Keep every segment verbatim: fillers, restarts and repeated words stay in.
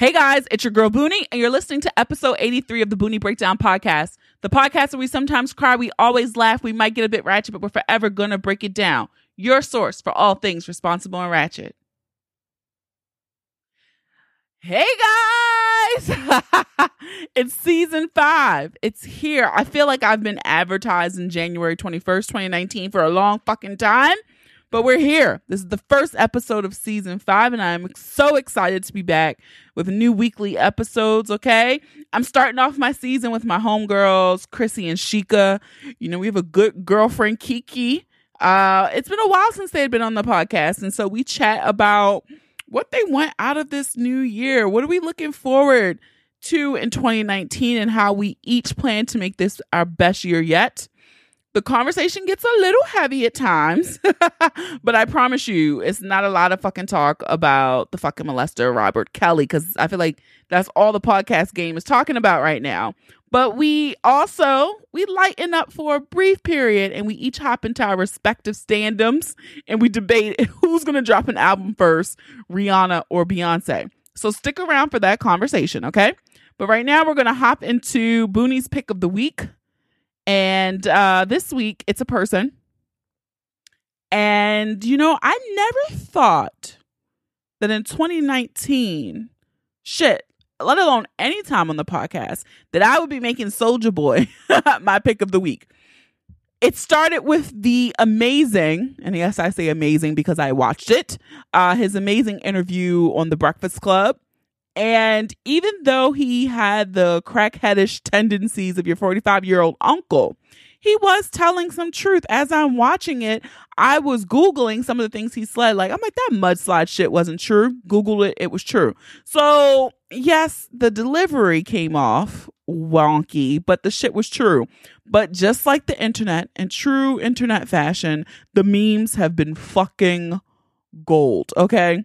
Hey guys, it's your girl Boonie, and you're listening to episode eighty-three of the Boonie Breakdown podcast. The podcast where we sometimes cry, we always laugh, we might get a bit ratchet, but we're forever gonna break it down. Your source for all things responsible and ratchet. Hey guys! It's season five. It's here. I feel like I've been advertising January twenty-first, twenty nineteen for a long fucking time, but we're here. This is the first episode of season five, and I'm so excited to be back with new weekly episodes, okay? I'm starting off my season with my homegirls, Chrissy and Shika. You know, we have a good girlfriend, Kiki. Uh, it's been a while since they've been on the podcast, and so we chat about what they want out of this new year. What are we looking forward to in twenty nineteen, and how we each plan to make this our best year yet. The conversation gets a little heavy at times, but I promise you, it's not a lot of fucking talk about the fucking molester, Robert Kelly, because I feel like that's all the podcast game is talking about right now. But we also, we lighten up for a brief period, and we each hop into our respective stand-ups, and we debate who's going to drop an album first, Rihanna or Beyonce. So stick around for that conversation, okay? But right now, we're going to hop into Boonie's Pick of the Week. And uh, this week, it's a person. And, you know, I never thought that in twenty nineteen, shit, let alone any time on the podcast, that I would be making Soulja Boy my pick of the week. It started with the amazing, and yes, I say amazing because I watched it, uh, his amazing interview on The Breakfast Club. And even though he had the crackheadish tendencies of your forty-five-year-old uncle, he was telling some truth. As I'm watching it, I was Googling some of the things he said. Like, I'm like, that mudslide shit wasn't true. Google it. It was true. So, yes, the delivery came off wonky, but the shit was true. But just like the internet, in true internet fashion, the memes have been fucking gold, okay?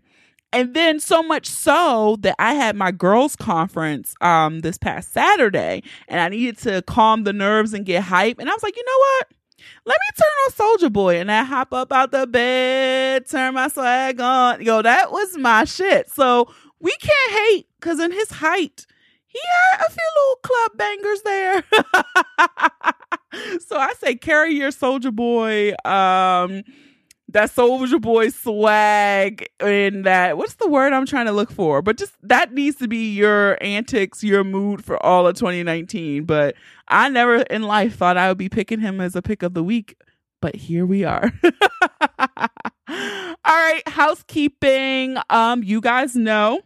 And then so much so that I had my girls' conference um, this past Saturday, and I needed to calm the nerves and get hype. And I was like, you know what? Let me turn on Soulja Boy. And I hop up out the bed, turn my swag on. Yo, that was my shit. So we can't hate, because in his height, he had a few little club bangers there. So I say, carry your Soulja Boy. Um... That Soulja Boy swag, and that, what's the word I'm trying to look for? But just that needs to be your antics, your mood for all of twenty nineteen. But I never in life thought I would be picking him as a pick of the week. But here we are. All right, housekeeping. Um, you guys know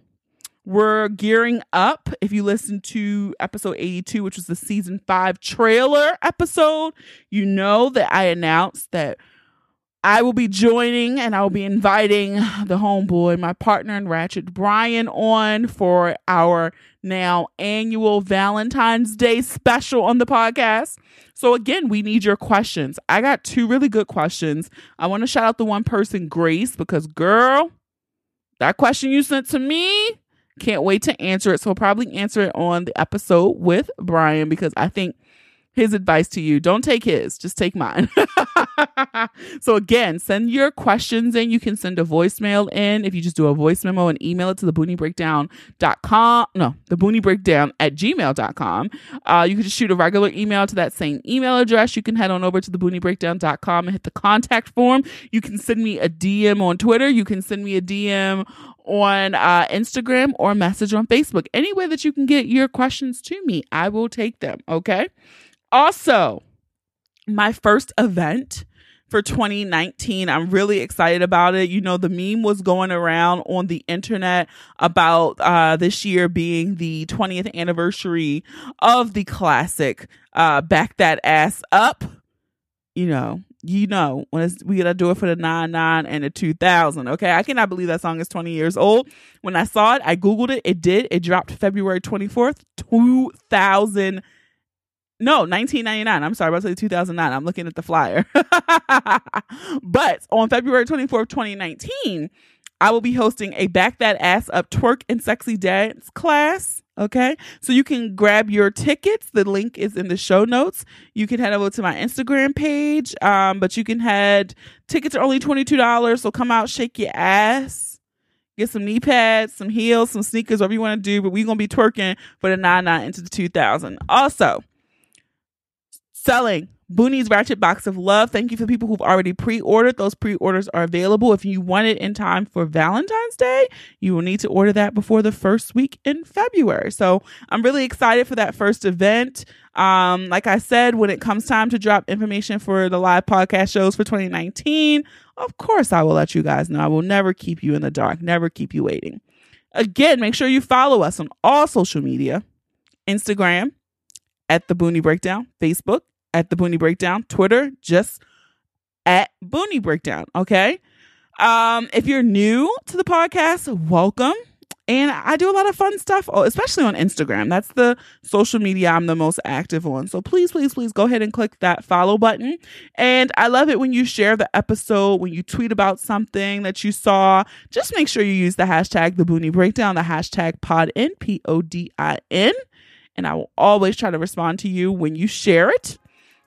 we're gearing up. If you listen to episode eighty-two, which was the season five trailer episode, you know that I announced that I will be joining, and I will be inviting the homeboy, my partner in ratchet, Brian, on for our now annual Valentine's Day special on the podcast. So again, we need your questions. I got two really good questions. I want to shout out the one person, Grace, because girl, that question you sent to me, can't wait to answer it. So I'll probably answer it on the episode with Brian, because I think his advice to you, don't take his, just take mine. So again, send your questions in. You can send a voicemail in. If you just do a voice memo and email it to the boonie breakdown dot com. No, the boonie breakdown at gmail dot com. Uh, you can just shoot a regular email to that same email address. You can head on over to the boonie breakdown dot com and hit the contact form. You can send me a D M on Twitter. You can send me a D M on uh, Instagram, or message on Facebook. Any way that you can get your questions to me, I will take them, okay? Also, my first event for twenty nineteen, I'm really excited about it. You know, the meme was going around on the internet about uh, this year being the twentieth anniversary of the classic uh, Back That Ass Up. You know, you know, when it's, we gotta do it for the nine nine and the two thousand, okay? I cannot believe that song is twenty years old. When I saw it, I Googled it. It did. It dropped February twenty-fourth, two thousand. No, nineteen ninety-nine. I'm sorry, I was about to say two thousand nine. I'm looking at the flyer. But on February twenty-fourth, twenty nineteen, I will be hosting a Back That Ass Up twerk and sexy dance class. Okay, so you can grab your tickets. The link is in the show notes. You can head over to my Instagram page, um, but you can head, tickets are only twenty-two dollars. So come out, shake your ass, Get some knee pads, some heels, some sneakers, whatever you want to do. But we're going to be twerking for the nine nine into the two thousand. Also, selling Boonie's Ratchet Box of Love. Thank you for people who've already pre-ordered. Those pre-orders are available. If you want it in time for Valentine's Day, you will need to order that before the first week in February. So I'm really excited for that first event. Um, like I said, when it comes time to drop information for the live podcast shows for twenty nineteen, of course I will let you guys know. I will never keep you in the dark, never keep you waiting. Again, make sure you follow us on all social media. Instagram at The Boonie Breakdown, Facebook at The Boonie Breakdown, Twitter just at Boonie Breakdown, okay? Um, if you're new to the podcast, welcome. And I do a lot of fun stuff, especially on Instagram. That's the social media I'm the most active on. So please, please, please go ahead and click that follow button. And I love it when you share the episode, when you tweet about something that you saw. Just make sure you use the hashtag The Boonie Breakdown, the hashtag PodIn, P O D I N. And I will always try to respond to you when you share it.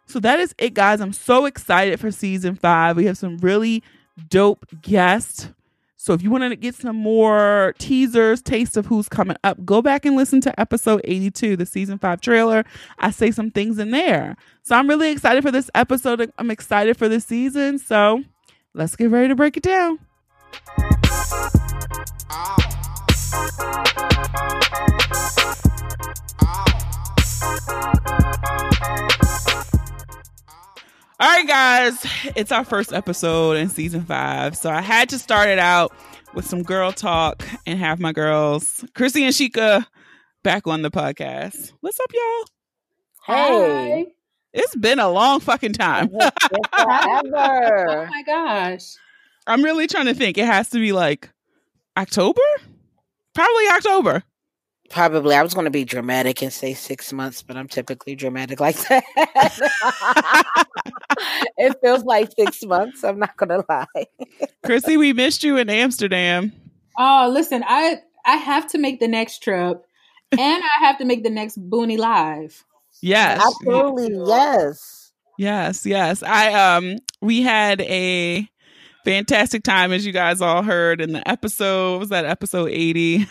So that is it, guys. I'm so excited for season five. We have some really dope guests. So if you want to get some more teasers, taste of who's coming up, go back and listen to episode eighty-two, the season five trailer. I say some things in there. So I'm really excited for this episode. I'm excited for this season. So let's get ready to break it down. All right, guys, it's our first episode in season five. So I had to start it out with some girl talk and have my girls, Chrissy and Shika, back on the podcast. What's up, y'all? Hey. Hi. It's been a long fucking time. It's forever. Oh, my gosh. I'm really trying to think. It has to be like October? Probably October. Probably. I was going to be dramatic and say six months, but I'm typically dramatic like that. It feels like six months. I'm not going to lie. Chrissy, we missed you in Amsterdam. Oh, listen, I, I have to make the next trip and I have to make the next Boonie Live. Yes. Absolutely. Yes. Yes. Yes. I, um, we had a fantastic time, as you guys all heard in the episode. Was that episode eighty?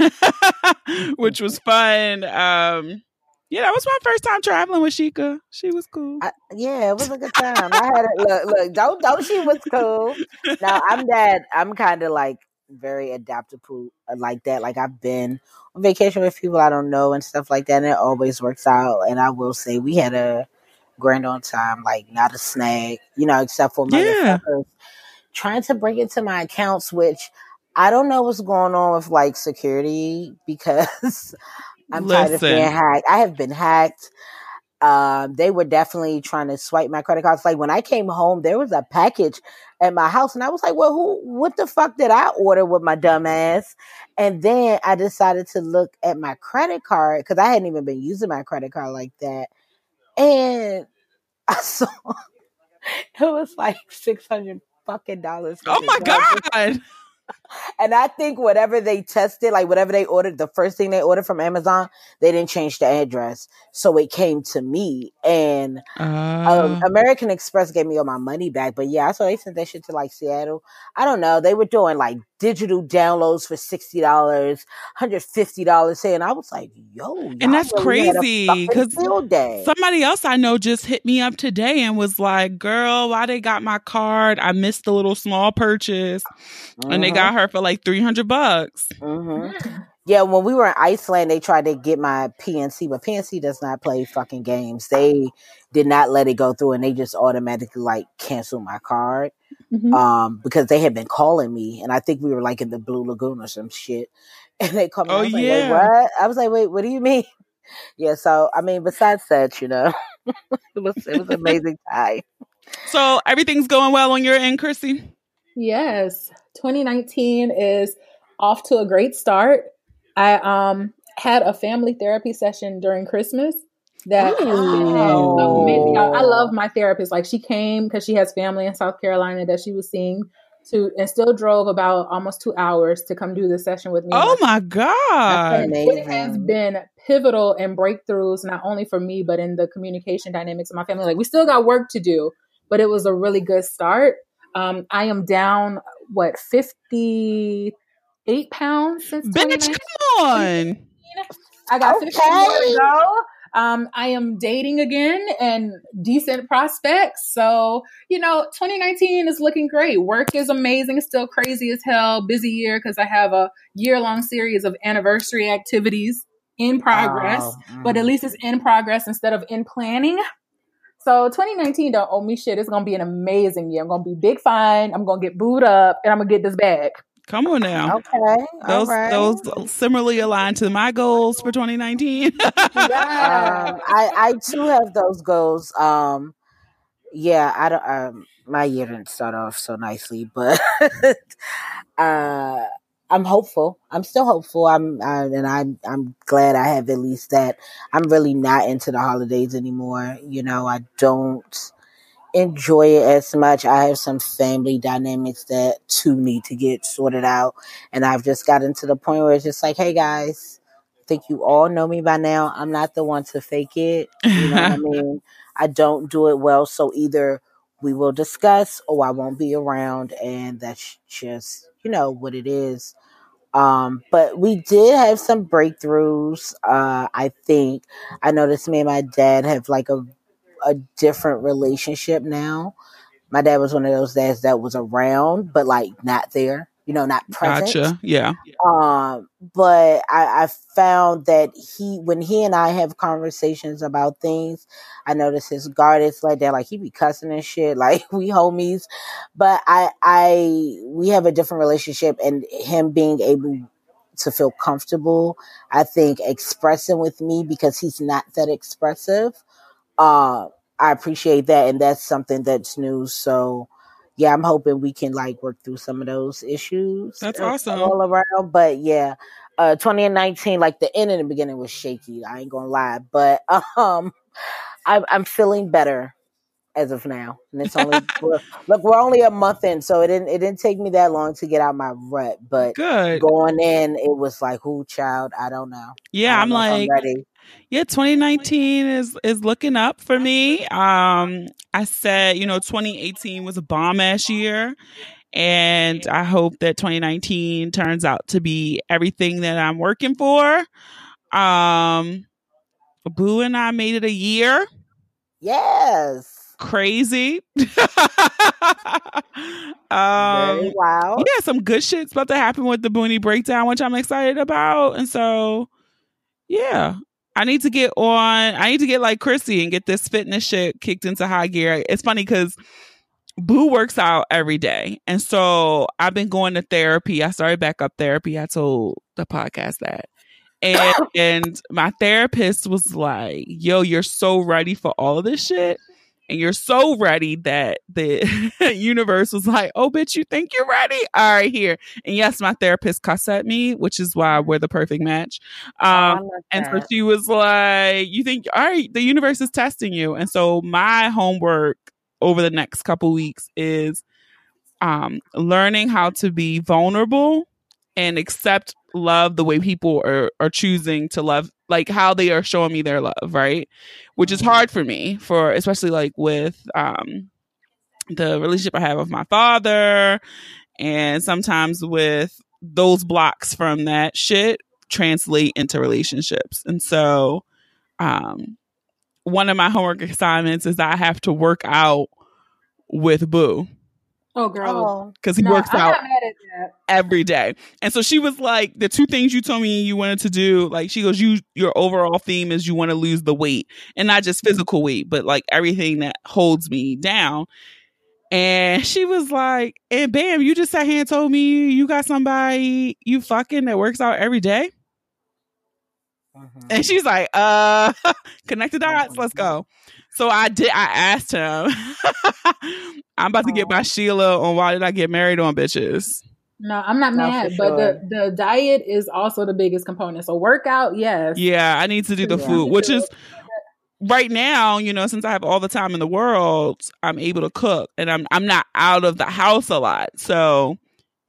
Which was fun. Um, yeah, that was my first time traveling with Shika. She was cool. I, yeah, it was a good time. I had it. Look, look, don't, don't. She was cool. Now I'm that. I'm kind of like very adaptable, like that. Like I've been on vacation with people I don't know and stuff like that, and it always works out. And I will say we had a grand on time. Like not a snag, you know, except for my yeah. trying to bring it to my accounts, which I don't know what's going on with like security because I'm Listen. tired of being hacked. I have been hacked. Um, they were definitely trying to swipe my credit cards. Like when I came home, there was a package at my house and I was like, well, who, what the fuck did I order with my dumb ass? And then I decided to look at my credit card because I hadn't even been using my credit card like that. And I saw it was like six hundred dollars fucking dollars. Oh my God. And I think whatever they tested, like whatever they ordered, the first thing they ordered from Amazon, they didn't change the address. So it came to me and uh, um, American Express gave me all my money back. But yeah, so they sent that shit to like Seattle. I don't know. They were doing like digital downloads for sixty dollars, one hundred fifty dollars. And I was like, yo. And that's really crazy because somebody else I know just hit me up today and was like, girl, why they got my card? I missed the little small purchase. Mm-hmm. And they got her for like three hundred bucks. Mm-hmm. Yeah, when we were in Iceland, they tried to get my P N C, but P N C does not play fucking games. They did not let it go through and they just automatically like canceled my card. Mm-hmm. Um, because they had been calling me and I think we were like in the Blue Lagoon or some shit. And they called me. Oh, I was like, yeah. Wait, what? I was like, wait, what do you mean? Yeah, so I mean, besides that, you know, it was it was amazing time. So everything's going well on your end, Chrissy? Yes. twenty nineteen is off to a great start. I um had a family therapy session during Christmas that oh. amazing. I love my therapist. Like she came because she has family in South Carolina that she was seeing to and still drove about almost two hours to come do this session with me. Oh my God. It has been pivotal and breakthroughs, not only for me, but in the communication dynamics of my family. Like we still got work to do, but it was a really good start. Um, I am down, what, fifty-three eight pounds since Bitch, come on. I got okay. fifteen more to go. Um, I am dating again and decent prospects. So, you know, twenty nineteen is looking great. Work is amazing. It's still crazy as hell. Busy year because I have a year-long series of anniversary activities in progress. Oh, mm. But at least it's in progress instead of in planning. So twenty nineteen don't owe me shit. It's going to be an amazing year. I'm going to be big fine. I'm going to get booed up and I'm going to get this bag. Come on now. Okay. Those right. those similarly aligned to my goals for twenty nineteen. Yeah. um, I, I too have those goals. Um, yeah, I don't. Um, my year didn't start off so nicely, but uh, I'm hopeful. I'm still hopeful. I'm I, and I'm I'm glad I have at least that. I'm really not into the holidays anymore. You know, I don't enjoy it as much. I have some family dynamics that too need to get sorted out, and I've just gotten to the point where it's just like, hey guys, I think you all know me by now. I'm not the one to fake it. You know what I mean? I don't do it well, so either we will discuss or I won't be around, and that's just, you know, what it is. Um, but we did have some breakthroughs. Uh, I think I noticed me and my dad have like a a different relationship now. My dad was one of those dads that was around, but like not there, you know, not present. Gotcha. Yeah. Um, but I, I found that he, when he and I have conversations about things, I notice his guard is like that. Like he be cussing and shit. Like we homies, but I, I, we have a different relationship, and him being able to feel comfortable, I think, expressing with me because he's not that expressive. Uh, I appreciate that, and that's something that's new. So, yeah, I'm hoping we can like work through some of those issues. That's awesome, all around. But yeah, uh, twenty nineteen, like the end and the beginning was shaky. I ain't gonna lie, but um, I, I'm feeling better as of now, and it's only we're, look, we're only a month in, so it didn't it didn't take me that long to get out my rut. But good. Going in, it was like, "Who, child? I don't know." Yeah, don't I'm know like. I'm ready. Yeah, twenty nineteen is is looking up for me. Um, I said, you know, twenty eighteen was a bomb-ass year, and I hope that twenty nineteen turns out to be everything that I'm working for. Um, Boo and I made it a year. Yes. Crazy. um, Very wild. Yeah, some good shit's about to happen with the Boonie Breakdown, which I'm excited about, and so, yeah. I need to get on, I need to get like Chrissy and get this fitness shit kicked into high gear. It's funny because Boo works out every day. And so I've been going to therapy. I started back up therapy. I told the podcast that. And, and my therapist was like, yo, you're so ready for all of this shit. And you're so ready that the universe was like, oh, bitch, you think you're ready? All right, here. And yes, my therapist cussed at me, which is why we're the perfect match. Um, and so she was like, you think, all right, the universe is testing you. And so my homework over the next couple weeks is um, learning how to be vulnerable and accept love the way people are, are choosing to love, like how they are showing me their love, right? Which is hard for me, for especially like with um, the relationship I have with my father, and sometimes with those blocks from that shit translate into relationships. And so um, one of my homework assignments is I have to work out with Boo. Oh, girl. Because he no, works out every day. And so she was like, the two things you told me you wanted to do, like she goes, you your overall theme is you want to lose the weight, and not just physical weight, but like everything that holds me down. And she was like, and bam, you just sat here and told me you got somebody you fucking that works out every day. Uh-huh. And she's like, uh, connect the dots. Let's go. So I did. I asked him. I'm about to get my Sheila on Why Did I Get Married on bitches. No, I'm not, not mad, but sure. the, the diet is also the biggest component. So workout, yes. Yeah, I need to do the yeah, food, which is right now, you know, since I have all the time in the world, I'm able to cook, and I'm I'm not out of the house a lot. So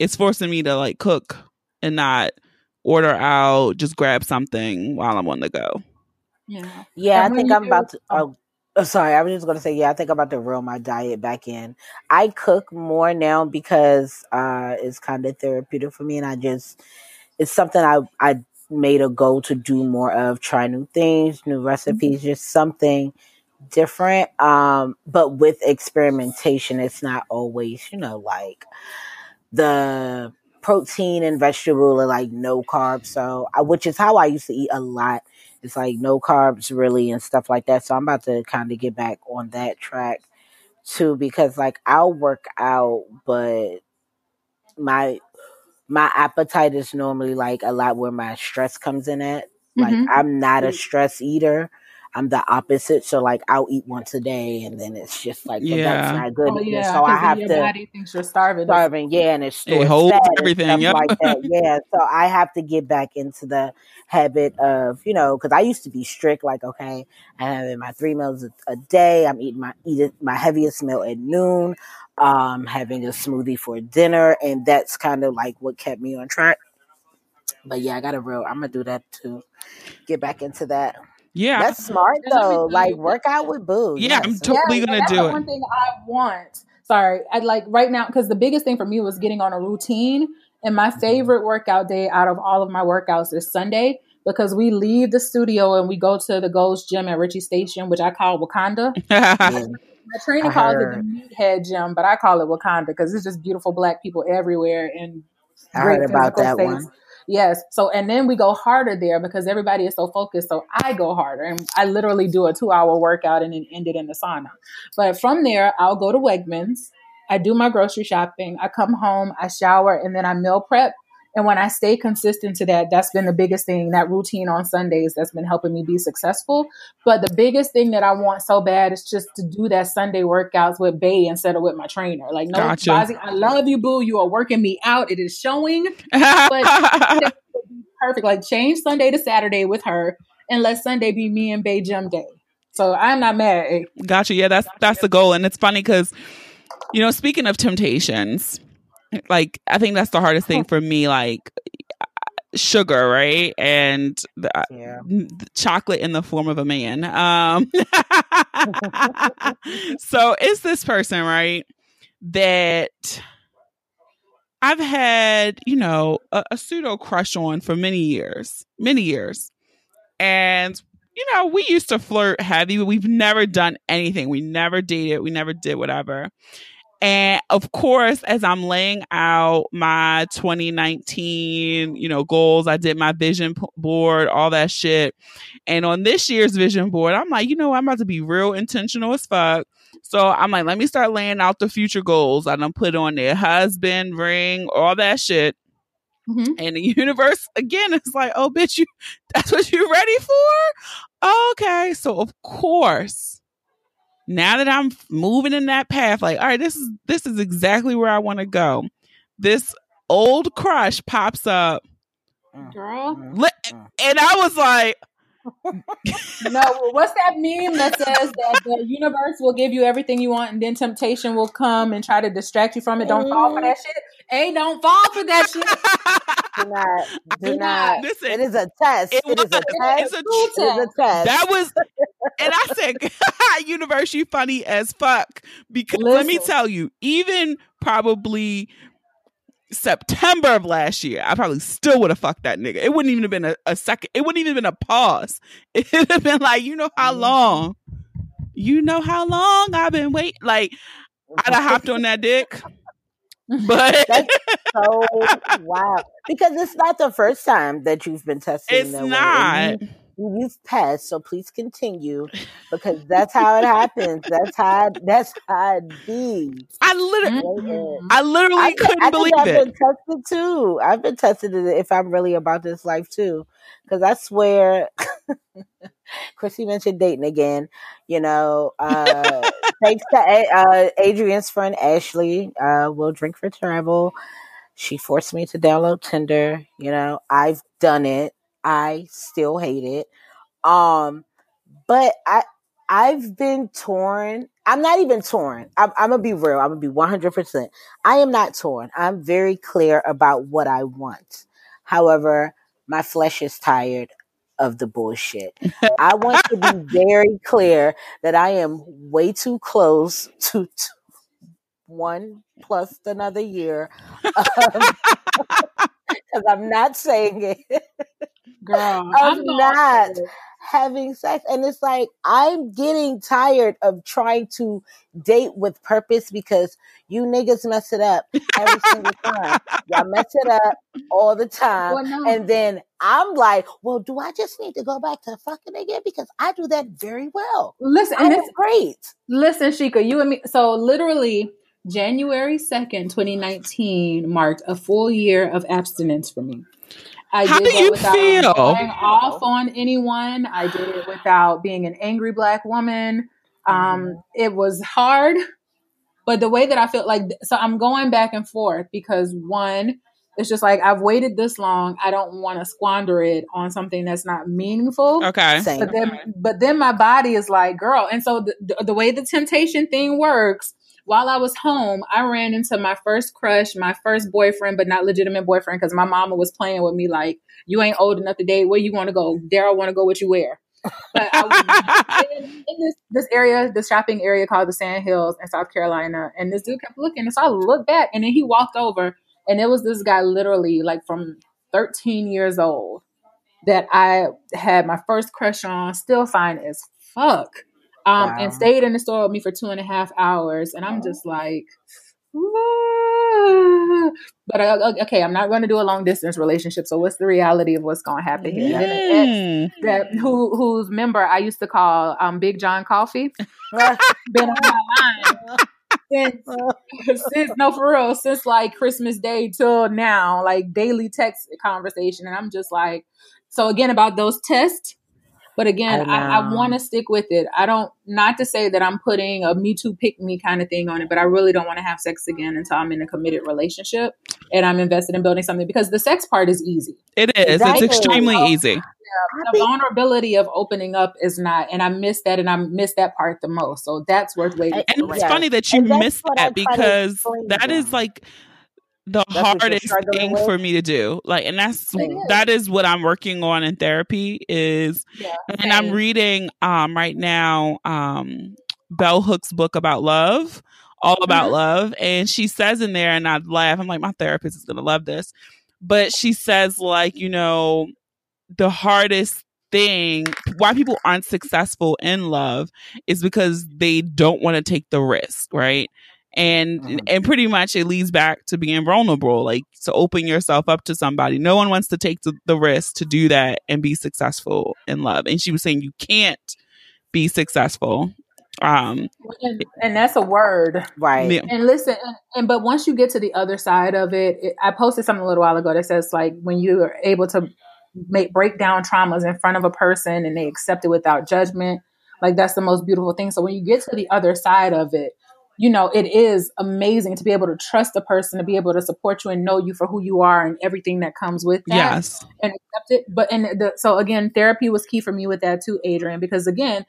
it's forcing me to like cook and not order out, just grab something while I'm on the go. Yeah. Yeah, and I think I'm about to... Oh, Oh, sorry, I was just going to say, yeah, I think I'm about to reel my diet back in. I cook more now because uh, it's kind of therapeutic for me, and I just, it's something I, I made a goal to do more of, try new things, new recipes, mm-hmm. just something different. Um, but with experimentation, it's not always, you know, like the protein and vegetable are like no carbs, so I, which is how I used to eat a lot. It's like no carbs really and stuff like that. So I'm about to kind of get back on that track too, because like I'll work out, but my my appetite is normally like a lot where my stress comes in at. Like mm-hmm. I'm not a stress eater. I'm the opposite. So like I'll eat once a day and then it's just like, yeah. that's not good. Oh, yeah. So I have your to body thinks you're starving. Starving, yeah, and it's it holds everything, yeah. Like that. Yeah. So I have to get back into the habit of, you know, because I used to be strict, like, okay, I have my three meals a day. I'm eating my eating my heaviest meal at noon, um, having a smoothie for dinner, and that's kind of like what kept me on track. But yeah, I got a real I'm gonna do that too. Get back into that. Yeah, that's smart though. Like work out with Boo. Yeah, yes. I'm totally yeah, gonna that's do the it. One thing I want. Sorry, I like right now because the biggest thing for me was getting on a routine. And my favorite workout day out of all of my workouts is Sunday because we leave the studio and we go to the Gold's Gym at Richie Station, which I call Wakanda. Yeah. My trainer I calls heard. it the Meathead Gym, but I call it Wakanda because it's just beautiful black people everywhere. And I heard about that states. one. Yes. So, and then we go harder there because everybody is so focused. So I go harder and I literally do a two hour workout and then end it in the sauna. But from there, I'll go to Wegmans. I do my grocery shopping. I come home, I shower, and then I meal prep. And when I stay consistent to that, that's been the biggest thing, that routine on Sundays that's been helping me be successful. But the biggest thing that I want so bad is just to do that Sunday workouts with Bay instead of with my trainer. Like, no, gotcha. Bozzy, I love you, boo. You are working me out. It is showing. But perfect. Like, change Sunday to Saturday with her and let Sunday be me and Bay gym day. So I'm not mad. Gotcha. Yeah, that's, that's the goal. And it's funny because, you know, speaking of temptations, like, I think that's the hardest thing for me, like sugar, right? And the, yeah. the chocolate in the form of a man. Um, so it's this person, right, that I've had, you know, a, a pseudo crush on for many years, many years. And, you know, we used to flirt heavy, but we've never done anything. We never dated. We never did whatever. And of course, as I'm laying out my twenty nineteen, you know, goals, I did my vision board, all that shit. And on this year's vision board, I'm like, you know, I'm about to be real intentional as fuck. So I'm like, let me start laying out the future goals. I done put on their husband, ring, all that shit. Mm-hmm. And the universe, again, is like, oh, bitch, you that's what you ready for? Okay. So of course, now that I'm moving in that path, like, all right, this is this is exactly where I want to go. This old crush pops up, girl, and I was like, "No, what's that meme that says that the universe will give you everything you want, and then temptation will come and try to distract you from it? Don't fall for that shit. Hey, don't fall for that shit." Do not, do not. Listen, it is a test. It, it was, is a test. It's a, tr- it is a test. That was, and I said, "Universe, you funny as fuck." Because Listen. let me tell you, even probably September of last year, I probably still would have fucked that nigga. It wouldn't even have been a, a second. It wouldn't even have been a pause. It would have been like, you know how long, you know how long I've been waiting. Like, I'd have hopped on that dick. But that's so wow, because it's not the first time that you've been testing. It's that not. You, you've passed, so please continue, because that's how it happens. That's how. That's how it be. I literally, I literally I, couldn't I believe I've it. I've been tested too. I've been tested if I'm really about this life too, because I swear. Chrissy mentioned dating again. You know, uh, thanks to A- uh, Adrian's friend Ashley. Uh, we'll drink for travel. She forced me to download Tinder. You know, I've done it. I still hate it. Um, but I, I've been torn. I'm not even torn. I'm, I'm gonna be real. I'm gonna be one hundred percent. I am not torn. I'm very clear about what I want. However, my flesh is tired of the bullshit. I want to be very clear that I am way too close to t- one plus another year. Because um, I'm not saying it. Girl, I'm, I'm not having sex. And it's like, I'm getting tired of trying to date with purpose because you niggas mess it up every single time. Y'all mess it up all the time. Well, no. And then I'm like, well, do I just need to go back to fucking again? Because I do that very well. Listen, and it's great. Listen, Shika, you and me. So literally January second, twenty nineteen marked a full year of abstinence for me. I How did do it you without feel? Going off on anyone. I did it without being an angry Black woman. Um, it was hard, but the way that I felt like, so I'm going back and forth because one, it's just like, I've waited this long. I don't want to squander it on something that's not meaningful. Okay. Same. But then, but then my body is like, girl. And so the, the, the way the temptation thing works, while I was home, I ran into my first crush, my first boyfriend, but not legitimate boyfriend, because my mama was playing with me like, you ain't old enough to date. Where you want to go? Daryl want to go, what you wear. But I was in, in this, this area, this shopping area called the Sand Hills in South Carolina. And this dude kept looking. And so I looked back and then he walked over. And it was this guy literally like from thirteen years old that I had my first crush on, still fine as fuck. Um, wow. And stayed in the store with me for two and a half hours. And I'm just like, ooh. But I, okay, I'm not going to do a long distance relationship. So what's the reality of what's going to happen here? Mm. And an ex that, who, whose member I used to call um, Big John Coffee. Been on my line. Since, since, no, for real, since like Christmas Day till now, like daily text conversation. And I'm just like, so again, about those tests. But again, I, I, I want to stick with it. I don't, not to say that I'm putting a me too, pick me kind of thing on it, but I really don't want to have sex again until I'm in a committed relationship and I'm invested in building something, because the sex part is easy. It is. Exactly. It's extremely oh, easy. Yeah, the vulnerability of opening up is not, and I miss that, and I miss that part the most. So that's worth waiting and for. It's funny that you miss that, because that is like the that's hardest thing with. For me to do. Like, and that's, is. that is what I'm working on in therapy is, yeah, and same. I'm reading, um, right now, um, Bell Hooks' book about love, all about mm-hmm. love. And she says in there, and I laugh, I'm like, my therapist is going to love this, but she says like, you know, the hardest thing why people aren't successful in love is because they don't want to take the risk. Right. And and pretty much it leads back to being vulnerable, like to open yourself up to somebody. No one wants to take the, the risk to do that and be successful in love. And she was saying you can't be successful. Um, and, and that's a word. Right. Yeah. And listen, and, and but once you get to the other side of it, it, I posted something a little while ago that says like when you are able to make break down traumas in front of a person and they accept it without judgment, like that's the most beautiful thing. So when you get to the other side of it, you know, it is amazing to be able to trust a person, to be able to support you and know you for who you are and everything that comes with that. Yes. And accept it. But, and the, so again, therapy was key for me with that too, Adrian, because again,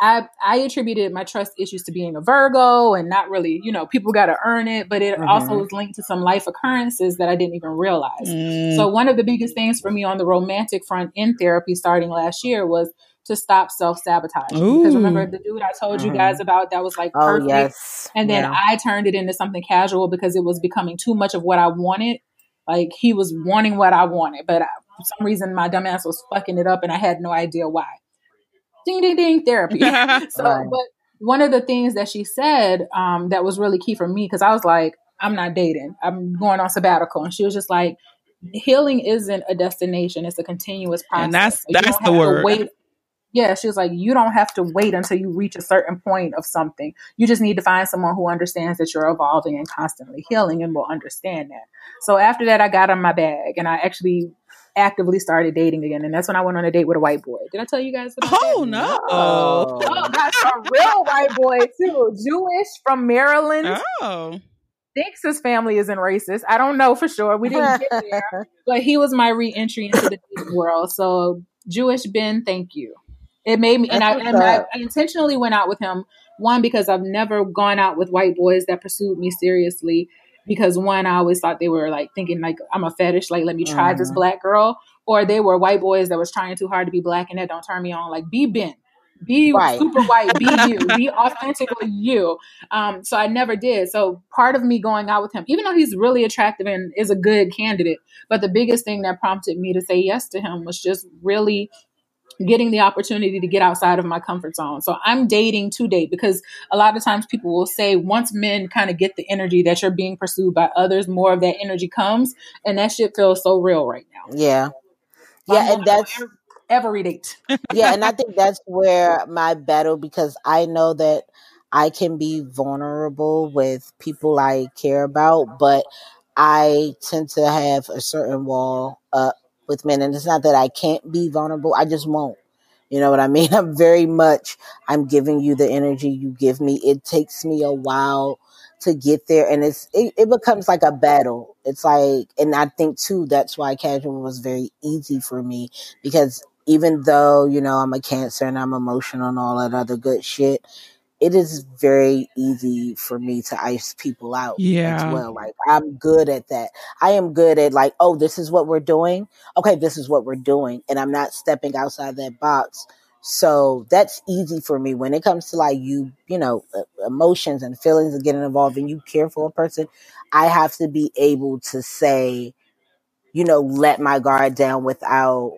I, I attributed my trust issues to being a Virgo and not really, you know, people got to earn it, but it mm-hmm. also was linked to some life occurrences that I didn't even realize. Mm. So one of the biggest things for me on the romantic front in therapy starting last year was to stop self-sabotaging. Ooh. Because remember the dude I told you guys about that was like perfect. Oh, yes. And then yeah. I turned it into something casual because it was becoming too much of what I wanted. Like he was wanting what I wanted, but I, for some reason my dumbass was fucking it up and I had no idea why. Ding, ding, ding, therapy. So, right. But one of the things that she said um, that was really key for me, because I was like, I'm not dating. I'm going on sabbatical. And she was just like, healing isn't a destination. It's a continuous process. And that's, that's the word. Wait. Yeah, she was like, you don't have to wait until you reach a certain point of something. You just need to find someone who understands that you're evolving and constantly healing and will understand that. So after that, I got on my bag and I actually actively started dating again. And that's when I went on a date with a white boy. Did I tell you guys about oh, that? No. Oh, no. Oh, that's a real white boy, too. Jewish from Maryland. Oh. Thinks his family isn't racist. I don't know for sure. We didn't get there. But he was my re-entry into the dating world. So Jewish Ben, thank you. It made me, and I, and I intentionally went out with him, one, because I've never gone out with white boys that pursued me seriously, because one, I always thought they were like thinking like, I'm a fetish, like, let me try mm. this Black girl. or they were white boys that was trying too hard to be black, and that don't turn me on. Like, be Ben. Be right. Super white. Be you. Be authentically you. Um, so I never did. So part of me going out with him, even though he's really attractive and is a good candidate, but the biggest thing that prompted me to say yes to him was just really getting the opportunity to get outside of my comfort zone. So I'm dating to date, because a lot of times people will say once men kind of get the energy that you're being pursued by others, more of that energy comes, and that shit feels so real right now. Yeah. Yeah. I'm and that's every, every date. Yeah. And I think that's where my battle, because I know that I can be vulnerable with people I care about, but I tend to have a certain wall up with men. And it's not that I can't be vulnerable. I just won't. You know what I mean? I'm very much, I'm giving you the energy you give me. It takes me a while to get there. And it's, it, it becomes like a battle. It's like, and I think too, that's why casual was very easy for me, because even though, you know, I'm a Cancer and I'm emotional and all that other good shit, it is very easy for me to ice people out yeah. as well. Like, I'm good at that. I am good at like, oh, this is what we're doing. Okay, this is what we're doing. And I'm not stepping outside that box. So that's easy for me. When it comes to like you, you know, emotions and feelings and getting involved and you care for a person, I have to be able to say, you know, let my guard down without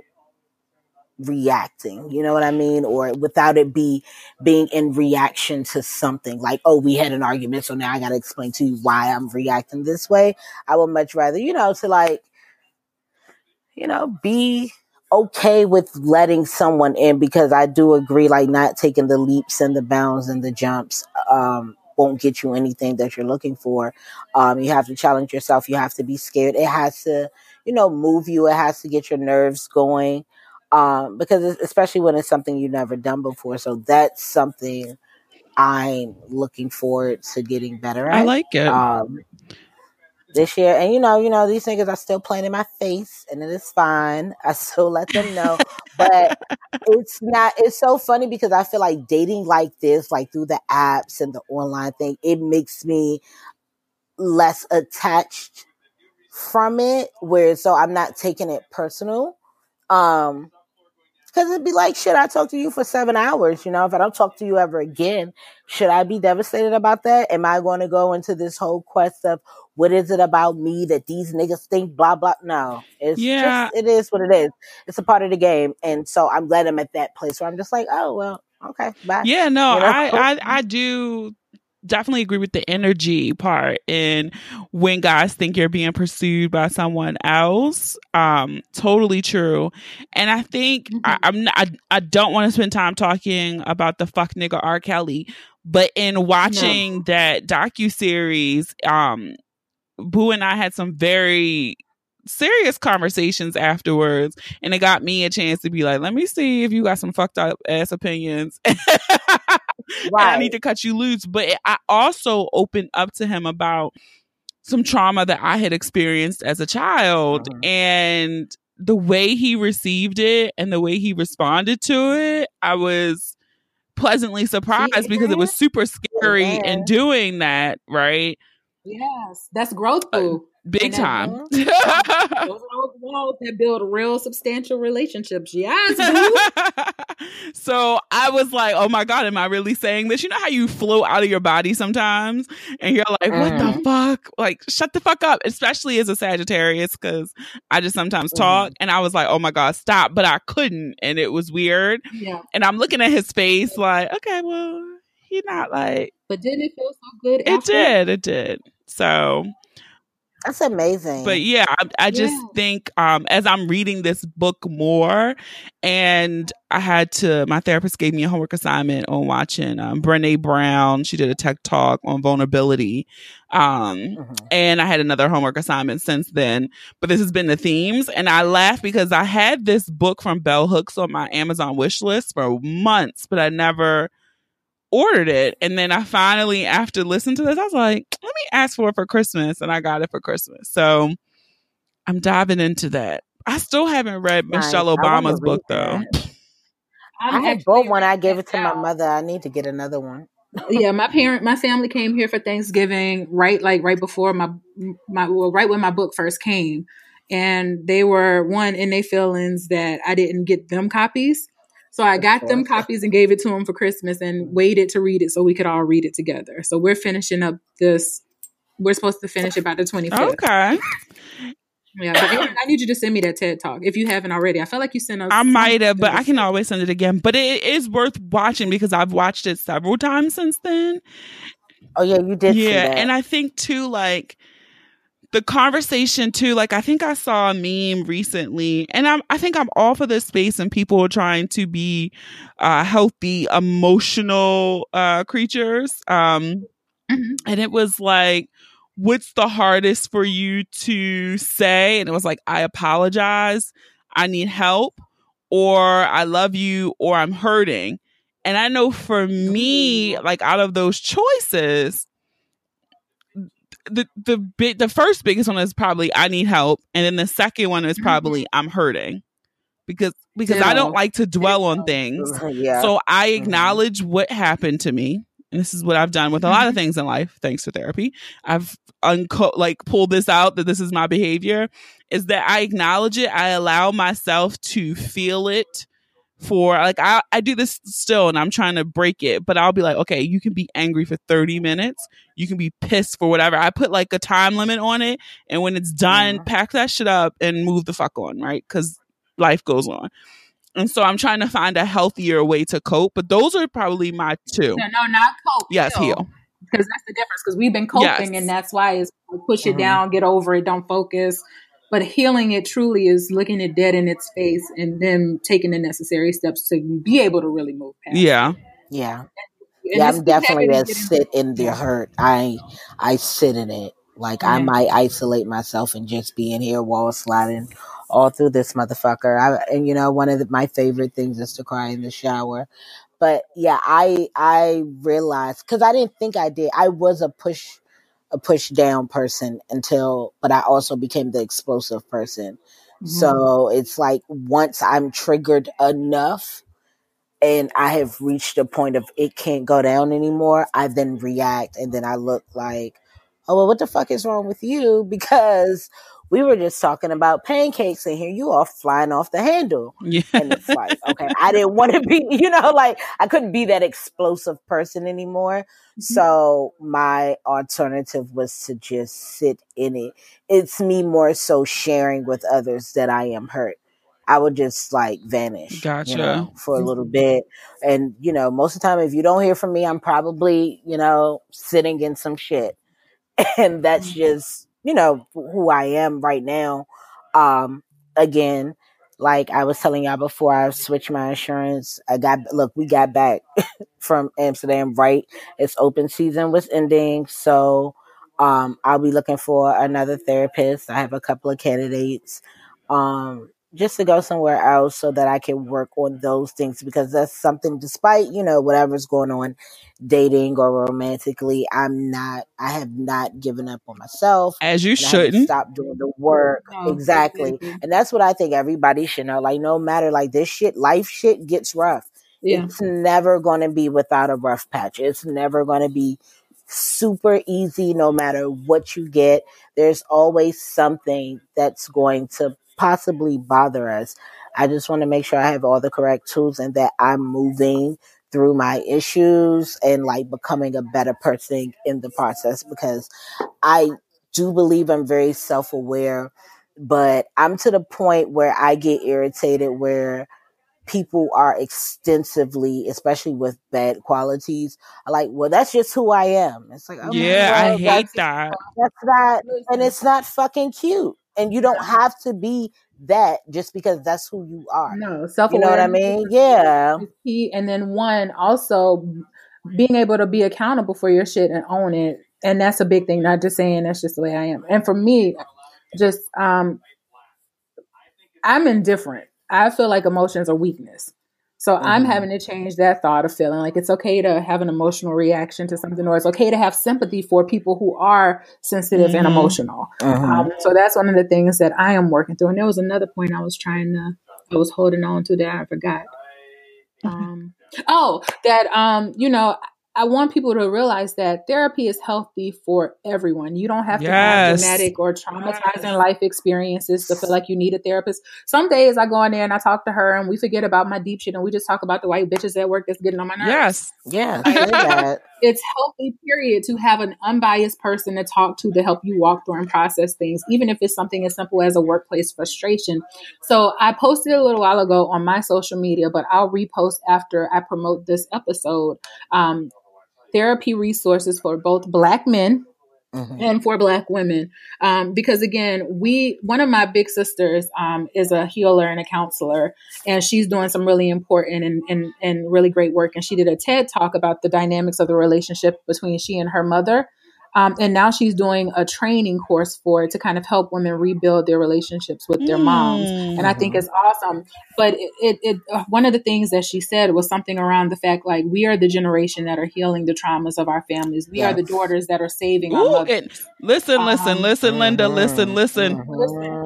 reacting, you know what I mean? Or without it be being in reaction to something like, oh, we had an argument, so now I got to explain to you why I'm reacting this way. I would much rather, you know, to like, you know, be okay with letting someone in, because I do agree, like, not taking the leaps and the bounds and the jumps um, won't get you anything that you're looking for. Um, you have to challenge yourself. You have to be scared. It has to, you know, move you. It has to get your nerves going. Um, because especially when it's something you've never done before. So that's something I'm looking forward to getting better at. I like it. Um, this year. And you know, you know, these niggas are still playing in my face, and it is fine. I still let them know. But it's not, it's so funny, because I feel like dating like this, like through the apps and the online thing, it makes me less attached from it, where so I'm not taking it personal. Um, because it'd be like, shit, I talked to you for seven hours, you know, if I don't talk to you ever again, should I be devastated about that? Am I going to go into this whole quest of what is it about me that these niggas think, blah, blah? No, it's yeah. just, it is what it is. It's a part of the game. And so I'm glad I'm at that place where I'm just like, oh, well, okay, bye. Yeah, no, you know? I, I, I do definitely agree with the energy part, and when guys think you're being pursued by someone else, um totally true. And I think mm-hmm. I, I'm not, I, I don't want to spend time talking about the fuck nigga R. Kelly, but in watching no. that docuseries, um Boo and I had some very serious conversations afterwards, and it got me a chance to be like, let me see if you got some fucked up ass opinions. Right. I need to cut you loose. But it, I also opened up to him about some trauma that I had experienced as a child, uh-huh. and the way he received it and the way he responded to it, I was pleasantly surprised yeah. because it was super scary yeah. in doing that. Right? Yes, that's growth, uh, big time. Those are those walls that build real substantial relationships. Yes. So I was like, oh my God, am I really saying this? You know how you flow out of your body sometimes and you're like, what mm. the fuck? Like, shut the fuck up, especially as a Sagittarius, because I just sometimes talk mm. and I was like, oh my God, stop. But I couldn't. And it was weird. Yeah. And I'm looking at his face like, okay, well, he's not like. But didn't it feel so good? It after? did. It did. So. That's amazing. But yeah, I, I just yeah. think um, as I'm reading this book more, and I had to, my therapist gave me a homework assignment on watching um, Brené Brown. She did a TED Talk on vulnerability. Um, mm-hmm. And I had another homework assignment since then. But this has been the themes. And I laugh because I had this book from Bell Hooks on my Amazon wish list for months, but I never ordered it. And then I finally, after listening to this, I was like, let me ask for it for Christmas. And I got it for Christmas. So I'm diving into that. I still haven't read nice. Michelle Obama's book, that. though. I'm I had bought one. I gave it to out. my mother. I need to get another one. Yeah, my parent, my family came here for Thanksgiving, right? Like right before my, my well, right when my book first came. and they were one in their feelings that I didn't get them copies. So I got them copies and gave it to them for Christmas and waited to read it so we could all read it together. So we're finishing up this. We're supposed to finish it by the twenty-fifth. Okay. Yeah, but anyway, I need you to send me that TED Talk if you haven't already. I feel like you sent us. I might have, but I can always send it again. But it is worth watching because I've watched it several times since then. Oh, yeah, you did. Yeah, see that. And I think, too, like, the conversation, too, like, I think I saw a meme recently, and I'm, I think I'm all for this space and people are trying to be uh, healthy, emotional uh, creatures. Um, mm-hmm. And it was like, what's the hardest for you to say? And it was like, I apologize, I need help, or I love you, or I'm hurting. And I know for me, like, out of those choices, the the bit the first biggest one is probably I need help, and then the second one is probably mm-hmm. I'm hurting. Because because yeah. I don't like to dwell on things. Yeah. So I acknowledge mm-hmm. what happened to me. And this is what I've done with a lot of things in life, thanks to therapy. I've unco- like pulled this out, that this is my behavior, is that I acknowledge it. I allow myself to feel it for, like, I, I do this still and I'm trying to break it. But I'll be like, okay, you can be angry for thirty minutes. You can be pissed for whatever. I put like a time limit on it. And when it's done, yeah. pack that shit up and move the fuck on, right? Because life goes on. And so I'm trying to find a healthier way to cope. But those are probably my two. No, no, not cope. Yes, heal. heal. Because that's the difference. Because we've been coping, yes. and that's why it's push it mm-hmm. down, get over it, don't focus. But healing it truly is looking it dead in its face and then taking the necessary steps to be able to really move past. Yeah. It. Yeah. And, and yeah, I'm definitely going to sit in the hurt. I I sit in it. Like, yeah. I might isolate myself and just be in here wall sliding all through this motherfucker. I, and, you know, one of the, my favorite things is to cry in the shower. But, yeah, I I realized, because I didn't think I did. I was a push a push down person until, but I also became the explosive person. Mm-hmm. So it's like, once I'm triggered enough and I have reached a point of it can't go down anymore, I then react, and then I look like, oh, well, what the fuck is wrong with you? Because we were just talking about pancakes and here you are flying off the handle. Yeah. And it's like, okay, I didn't want to be, you know, like, I couldn't be that explosive person anymore. Mm-hmm. So my alternative was to just sit in it. It's me more so sharing with others that I am hurt. I would just like vanish gotcha. you know, for a little bit. And, you know, most of the time, if you don't hear from me, I'm probably, you know, sitting in some shit. And that's just, you know, who I am right now. Um, again, like I was telling y'all before, I switched my insurance. I got, look, we got back from Amsterdam, right? It's open season was ending. So um, I'll be looking for another therapist. I have a couple of candidates um, just to go somewhere else so that I can work on those things, because that's something, despite, you know, whatever's going on, dating or romantically, I'm not, I have not given up on myself. As you shouldn't. Stop doing the work. Oh, exactly. Mm-hmm. And that's what I think everybody should know. Like, no matter, like, this shit, life shit gets rough. Yeah. It's never going to be without a rough patch. It's never going to be super easy. No matter what you get, there's always something that's going to possibly bother us. I just want to make sure I have all the correct tools and that I'm moving through my issues and like becoming a better person in the process, because I do believe I'm very self-aware, but I'm to the point where I get irritated where people are extensively, especially with bad qualities, are like, well, that's just who I am. It's like, oh yeah, my God, I hate that. That's not, and it's not fucking cute. And you don't have to be that just because that's who you are. No, self-awareness. You know what I mean? Yeah. And then one, also being able to be accountable for your shit and own it. And that's a big thing. Not just saying that's just the way I am. And for me, just, um, I'm indifferent. I feel like emotions are weakness. So mm-hmm. I'm having to change that thought of feeling like it's okay to have an emotional reaction to something, or it's okay to have sympathy for people who are sensitive mm-hmm. and emotional. Mm-hmm. Um, so that's one of the things that I am working through. And there was another point I was trying to, I was holding on to that I forgot. Um, oh, that, um, you know, I want people to realize that therapy is healthy for everyone. You don't have to yes. have dramatic or traumatizing yes. life experiences to feel like you need a therapist. Some days I go in there and I talk to her and we forget about my deep shit and we just talk about the white bitches at work that's getting on my nerves. Yes. Yeah. I hear that. It's healthy, period, to have an unbiased person to talk to to help you walk through and process things, even if it's something as simple as a workplace frustration. So I posted a little while ago on my social media, but I'll repost after I promote this episode. Um, therapy resources for both Black men mm-hmm. and for Black women. Um, because again, we, one of my big sisters um, is a healer and a counselor, and she's doing some really important and, and, and really great work. And she did a TED talk about the dynamics of the relationship between she and her mother. Um, and now she's doing a training course for it to kind of help women rebuild their relationships with their moms. Mm. And I think it's awesome. But it, it, it uh, one of the things that she said was something around the fact, like, we are the generation that are healing the traumas of our families. We yes. are the daughters that are saving Ooh, our mothers. It, listen, listen, um, listen, Linda, mm-hmm, listen, listen. Mm-hmm. listen.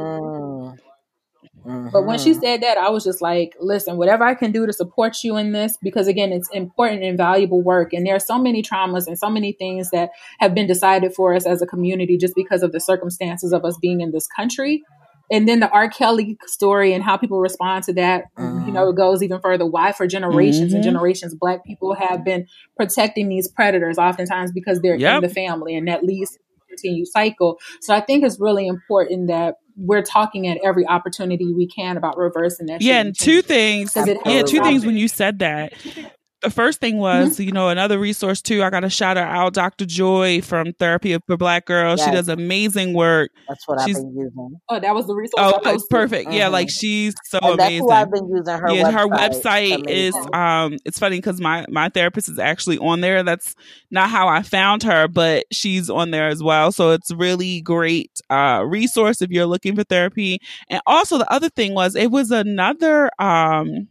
Mm-hmm. But when she said that, I was just like, listen, whatever I can do to support you in this, because again, it's important and valuable work. And there are so many traumas and so many things that have been decided for us as a community just because of the circumstances of us being in this country. And then the R. Kelly story and how people respond to that, mm-hmm. you know, it goes even further. Why for generations mm-hmm. and generations, Black people have been protecting these predators oftentimes because they're yep. in the family, and that leads to a continued cycle. So I think it's really important that we're talking at every opportunity we can about reversing that. Yeah, and two things. Yeah, two things when you said that. The first thing was, mm-hmm. you know, another resource too. I got to shout her out, Doctor Joy from Therapy for Black Girls. Yes. She does amazing work. That's what she's, I've been using. Oh, that was the resource. Oh, that's perfect. Mm-hmm. Yeah, like she's so and that's amazing. That's who I've been using her yeah, website. Her website amazing. is, um, it's funny because my, my therapist is actually on there. That's not how I found her, but she's on there as well. So it's really great uh, resource if you're looking for therapy. And also the other thing was, it was another... Um,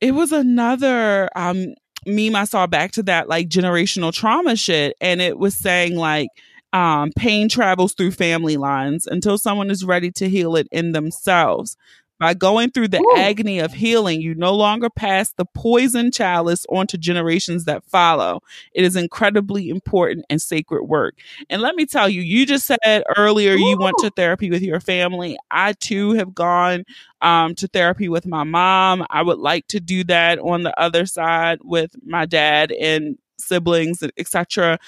It was another um, meme I saw back to that, like, generational trauma shit. And it was saying, like, um, pain travels through family lines until someone is ready to heal it in themselves. By going through the Ooh. agony of healing, you no longer pass the poison chalice onto generations that follow. It is incredibly important and sacred work. And let me tell you, you just said earlier Ooh. you went to therapy with your family. I, too, have gone um, to therapy with my mom. I would like to do that on the other side with my dad and siblings, et cetera.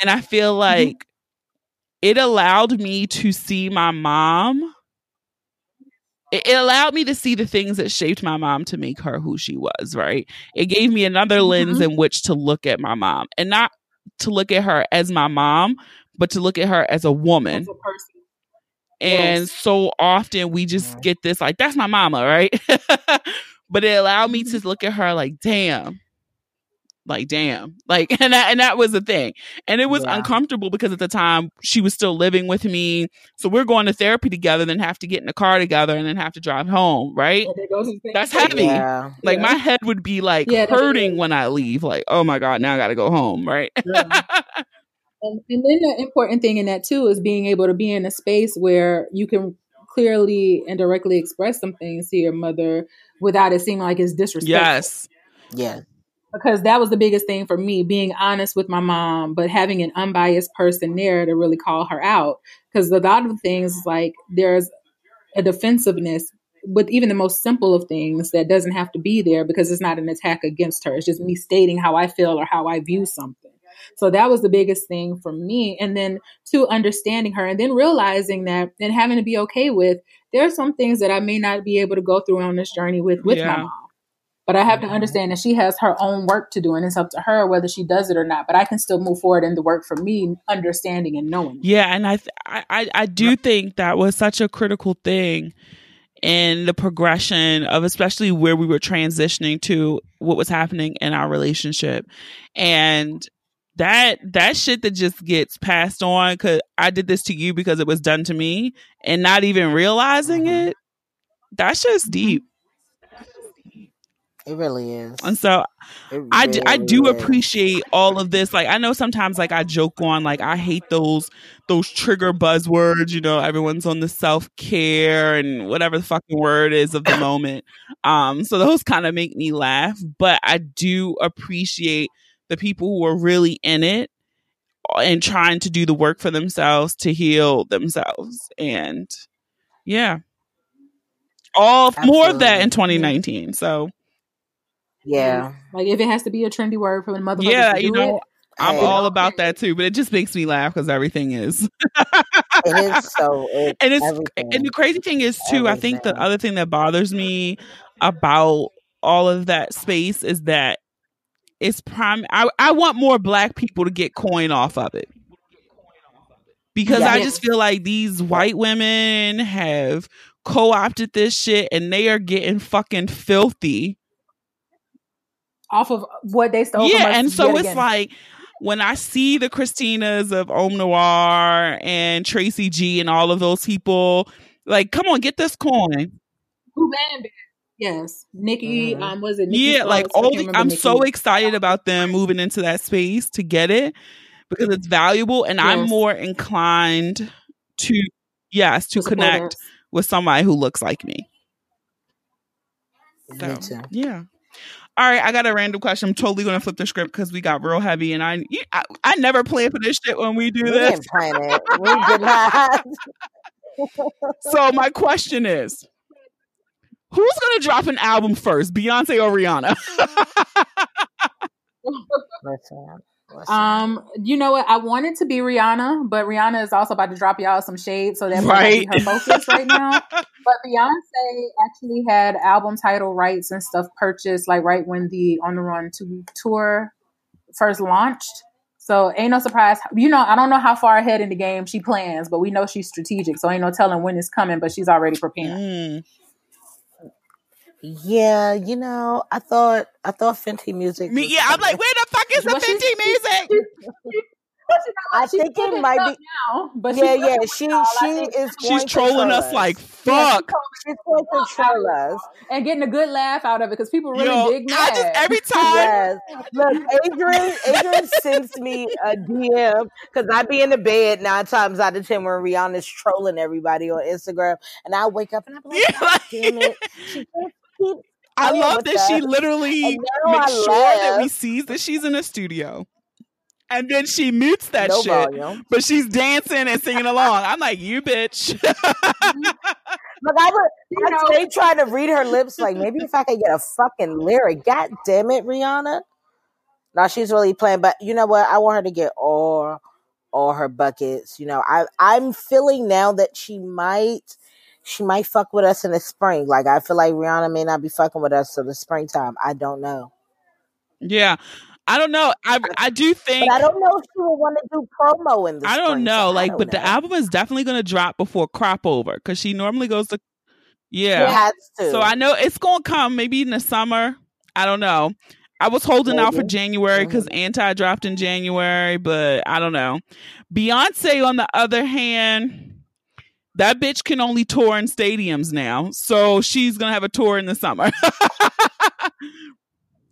And I feel like mm-hmm. it allowed me to see my mom. It allowed me to see the things that shaped my mom to make her who she was, right? It gave me another lens mm-hmm. in which to look at my mom, and not to look at her as my mom, but to look at her as a woman. As a person. And yes. so often we just get this, like, that's my mama, right? But it allowed me to look at her like, damn. Like, damn. Like, and that, and that was the thing. And it was yeah. uncomfortable because at the time she was still living with me. So we're going to therapy together, then have to get in the car together and then have to drive home. Right. That's heavy. Yeah. Like yeah. my head would be like yeah, hurting when I leave. Like, oh my God, now I got to go home. Right. Yeah. and, and then the important thing in that too is being able to be in a space where you can clearly and directly express some things to your mother without it seeming like it's disrespectful. Yes. Yeah. Because that was the biggest thing for me, being honest with my mom, but having an unbiased person there to really call her out. Because a lot of things, like, there's a defensiveness with even the most simple of things that doesn't have to be there, because it's not an attack against her. It's just me stating how I feel or how I view something. So that was the biggest thing for me. And then to understanding her, and then realizing that, and having to be okay with, there are some things that I may not be able to go through on this journey with, with yeah. my mom. But I have to understand that she has her own work to do, and it's up to her whether she does it or not. But I can still move forward in the work for me, understanding and knowing. Yeah, and I, th- I, I do think that was such a critical thing in the progression of, especially where we were transitioning to what was happening in our relationship. And that that shit that just gets passed on, because I did this to you because it was done to me, and not even realizing it, that shit's deep. It really is. And so really I, d- I do is. appreciate all of this. Like, I know sometimes, like, I joke on, like, I hate those those trigger buzzwords. You know, everyone's on the self-care and whatever the fucking word is of the moment. Um, so those kind of make me laugh. But I do appreciate the people who are really in it and trying to do the work for themselves to heal themselves. And, yeah. All Absolutely. More of that in twenty nineteen. So. Yeah. Like, if it has to be a trendy word for when motherfuckers yeah, do you know, it, I'm all know. About that too, but it just makes me laugh because everything is. It is so. It's and, it's, and the crazy thing is too, everything. I think the other thing that bothers me about all of that space is that it's prime. I, I want more Black people to get coin off of it. Because yes. I just feel like these white women have co-opted this shit and they are getting fucking filthy. Off of what they stole yeah, from us. Yeah, and so it's again. Like, when I see the Christinas of Om Noir and Tracy G and all of those people, like, come on, get this coin. Yes. Nikki, mm-hmm. um, was it Nikki? Yeah, Star? Like, all the, I'm Nikki. So excited about them moving into that space to get it because it's valuable and yes. I'm more inclined to, yes, to, to connect us. With somebody who looks like me. So, yeah. All right, I got a random question. I'm totally going to flip the script because we got real heavy, and I, I I never plan for this shit when we do we this. Didn't plan it. We did not. So my question is, who's going to drop an album first, Beyonce or Rihanna? Listen, listen. Um, you know what? I wanted to be Rihanna, but Rihanna is also about to drop y'all some shade, so that might be her focus right now. But Beyonce actually had album title rights and stuff purchased like right when the On the Run two tour first launched. So ain't no surprise. You know, I don't know how far ahead in the game she plans, but we know she's strategic. So ain't no telling when it's coming, but she's already preparing. Mm. Yeah, you know, I thought I thought Fenty Music. Me, yeah, I'm like, where the fuck is the well, Fenty she, Music? She, she, I she's think it might be now, but yeah, yeah. She she is. She's trolling us like fuck. Yeah, she's going to troll us and getting a good laugh out of it because people really Yo, dig that. I just every time. Yes. Look, Adrian, Adrian sends me a D M because I be in the bed nine times out of ten when Rihanna's trolling everybody on Instagram, and I wake up and I'm like, yeah, like damn it. She can't I love that us. She literally makes sure that we see that she's in a studio. And then she mutes that no shit, volume. But she's dancing and singing along. I'm like, you bitch. Look, I would, you know, they try to read her lips like, maybe if I could get a fucking lyric. God damn it, Rihanna. No, she's really playing. But you know what? I want her to get all, all her buckets. You know, I, I'm feeling now that she might... She might fuck with us in the spring. Like, I feel like Rihanna may not be fucking with us till the springtime. I don't know. Yeah. I don't know. I I do think... But I don't know if she will want to do promo in the I don't spring, know. So like, don't but know. The album is definitely going to drop before Crop Over because she normally goes to... Yeah. She has to. So I know it's going to come maybe in the summer. I don't know. I was holding maybe. Out for January because mm-hmm. Anti dropped in January, but I don't know. Beyonce, on the other hand... That bitch can only tour in stadiums now. So she's going to have a tour in the summer.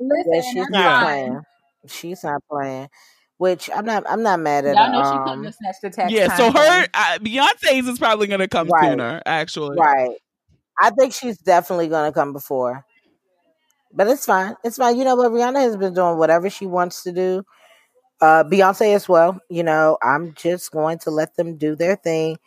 Listen, yeah, she's not playing. She's not playing. Which I'm not I'm not mad at. Y'all know um, she couldn't have snatched the tax. Yeah, so her uh, Beyonce's is probably going to come right. sooner, actually. Right. I think she's definitely going to come before. But it's fine. It's fine. You know what? Rihanna has been doing whatever she wants to do. Uh, Beyonce as well. You know, I'm just going to let them do their thing.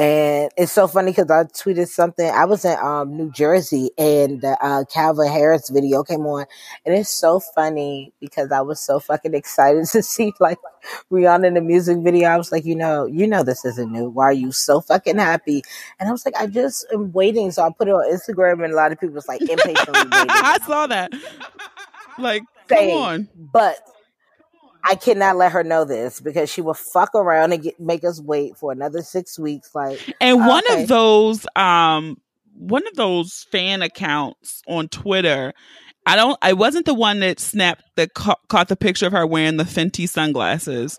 And it's so funny because I tweeted something. I was in um, New Jersey and the uh, Calvin Harris video came on. And it's so funny because I was so fucking excited to see like Rihanna in the music video. I was like, you know, you know this isn't new. Why are you so fucking happy? And I was like, I just am waiting. So I put it on Instagram and a lot of people was like impatiently waiting. I saw that. Like, Same. Come on. But... I cannot let her know this because she will fuck around and get, make us wait for another six weeks. Like, and one okay. of those, um, one of those fan accounts on Twitter, I don't, I wasn't the one that snapped that ca- caught the picture of her wearing the Fenty sunglasses.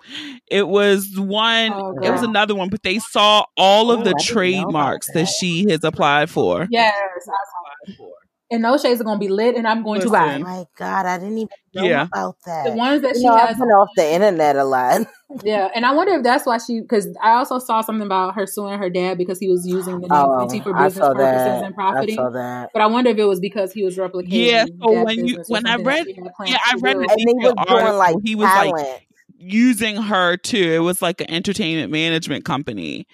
It was one, oh, wow. it was another one, but they saw all of oh, the trademarks that. that she has applied for. Yes, I saw it for. And those shades are going to be lit, and I'm going Listen. to vibe. Oh my God, I didn't even know yeah. about that. The ones that you she know, has. I've been off the internet a lot. Yeah, and I wonder if that's why she, because I also saw something about her suing her dad because he was using the name oh, Fenty for business purposes that. and profiting. I saw that. But I wonder if it was because he was replicating. Yeah, so when you when I read, yeah, I read the and he was doing like he was talent. like using her too. It was like an entertainment management company.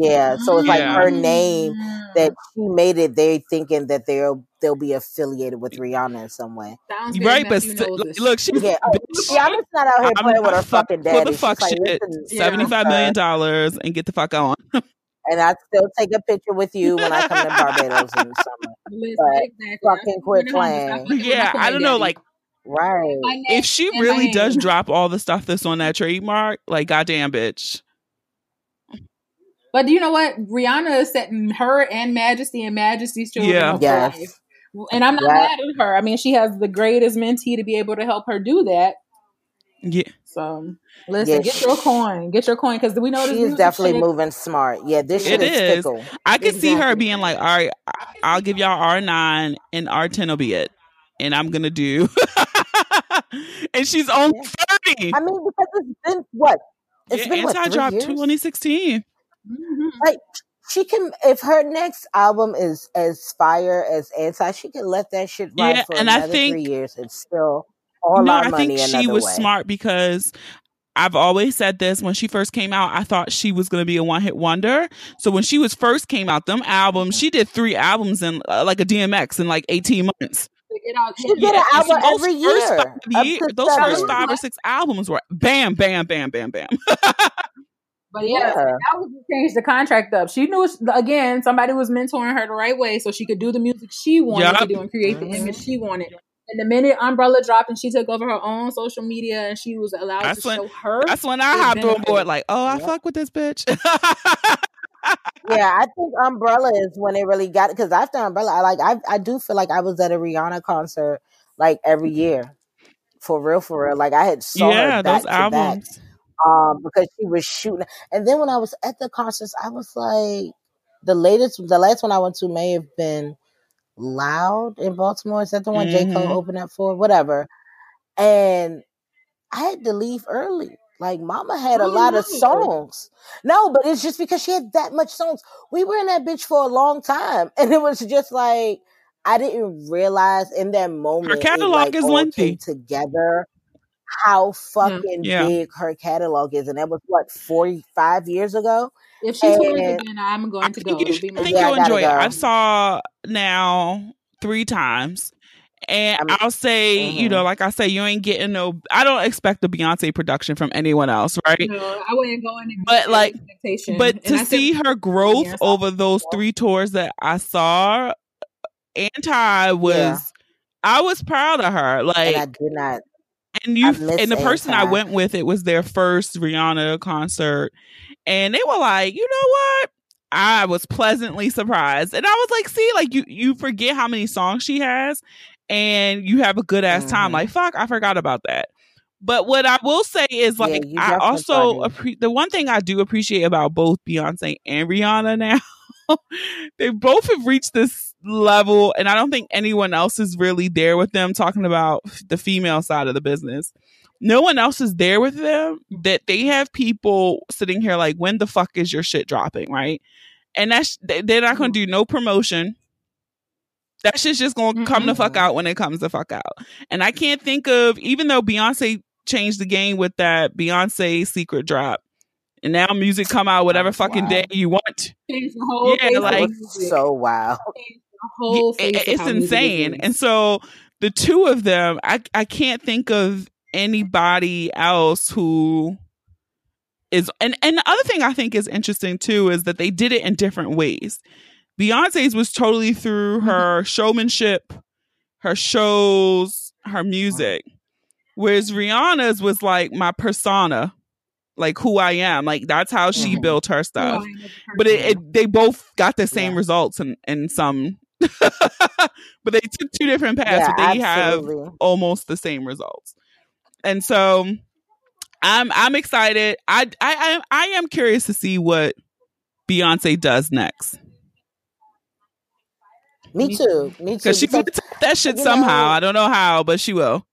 Yeah, so it's yeah. like her name that she made it. They thinking that they'll they'll be affiliated with Rihanna in some way, sounds right? But st- like, look, she's yeah. oh, Rihanna's not out here I'm playing with her fuck, fucking daddy. For the fuck she's shit, like, seventy-five yeah. million dollars and get the fuck on. And I still take a picture with you when I come to Barbados in the summer. But exactly. fucking quit playing. Yeah, I don't know, like. Right. If she really does drop all the stuff that's on that trademark, like goddamn bitch. But you know what? Rihanna is setting her and Majesty and Majesty's children yeah. up yes. for life. And I'm not yeah. mad at her. I mean, she has the greatest mentee to be able to help her do that. Yeah. So, listen, yes. get your coin. Get your coin, because we know this She's definitely shit. moving smart. Yeah, this shit it is. Fickle. I could exactly. see her being like, all right, I'll give y'all R nine and R ten will be it. And I'm going to do. And she's only thirty. I mean, because it's been what? It's yeah, been what, three dropped years? twenty sixteen Mm-hmm. Like she can, if her next album is as fire as Anti, she can let that shit ride yeah, for and another I think, three years. It's still all no, our I money. I think she was way. smart, because I've always said this. When she first came out, I thought she was going to be a one hit wonder. So when she was first came out, them albums, she did three albums in uh, like a D M X in like eighteen months She did yeah, an album so every year. Five year those seven. first five or six albums were bam, bam, bam, bam, bam. But yeah, yeah. that was to change the contract up. She knew, again, somebody was mentoring her the right way so she could do the music she wanted yep. to do and create mm-hmm. the image she wanted. And the minute Umbrella dropped and she took over her own social media and she was allowed that's to when, show her. That's when I hopped on board like, oh, I yep. fuck with this bitch. Yeah, I think Umbrella is when it really got it. Because after Umbrella, I, like, I, I do feel like I was at a Rihanna concert like every year. For real, for real. Like I had saw yeah, her back those albums. Back. Um, because she was shooting, and then when I was at the concerts, I was like, the latest, the last one I went to may have been Loud in Baltimore. Is that the one mm-hmm. J. Cole opened up for? Whatever. And I had to leave early. Like Mama had a oh, lot nice. of songs. No, but it's just because she had that much songs. We were in that bitch for a long time, and it was just like I didn't realize in that moment. Her catalog it, like, is lengthy. Together. How fucking yeah. big her catalog is, and that was what forty-five years ago. If she's doing it again, I'm going to go. I think, go. You, should, I think yeah, you'll I enjoy it. Go. I saw now three times, and I mean, I'll say, mm-hmm. you know, like I say, you ain't getting no. I don't expect a Beyonce production from anyone else, right? No, I wouldn't go in. But like, but and to I see said, her growth yeah, over those yeah. three tours that I saw, Anti was, yeah. I was proud of her. Like, and I did not. And you and the person I went with, it was their first Rihanna concert, and they were like, you know what? I was pleasantly surprised, and I was like, see, like you, you forget how many songs she has, and you have a good ass mm-hmm. time. Like, fuck, I forgot about that. But what I will say is, like, yeah, I also appre- the one thing I do appreciate about both Beyonce and Rihanna now, they both have reached this level, and I don't think anyone else is really there with them, talking about the female side of the business. No one else is there with them, that they have people sitting here like, when the fuck is your shit dropping, right? And that's, they're not going to do no promotion. That shit's just going to mm-hmm. come the fuck out when it comes the fuck out. And I can't think of, even though Beyonce changed the game with that Beyonce secret drop, and now music come out whatever that's fucking wild. day you want. Changed the whole yeah, like, so wild. Whole thing it, it's insane. And so the two of them, I, I can't think of anybody else who is and, and the other thing I think is interesting too is that they did it in different ways. Beyonce's was totally through her showmanship, her shows, her music. Whereas Rihanna's was like my persona. Like who I am, like that's how she mm-hmm. built her stuff. Yeah, but it, it, they both got the same yeah. results, and and some, but they took two different paths. Yeah, but they absolutely. have almost the same results, and so I'm I'm excited. I I I, I am curious to see what Beyonce does next. Me too. Me too. Because she could top that shit somehow. Know, I don't know how, but she will.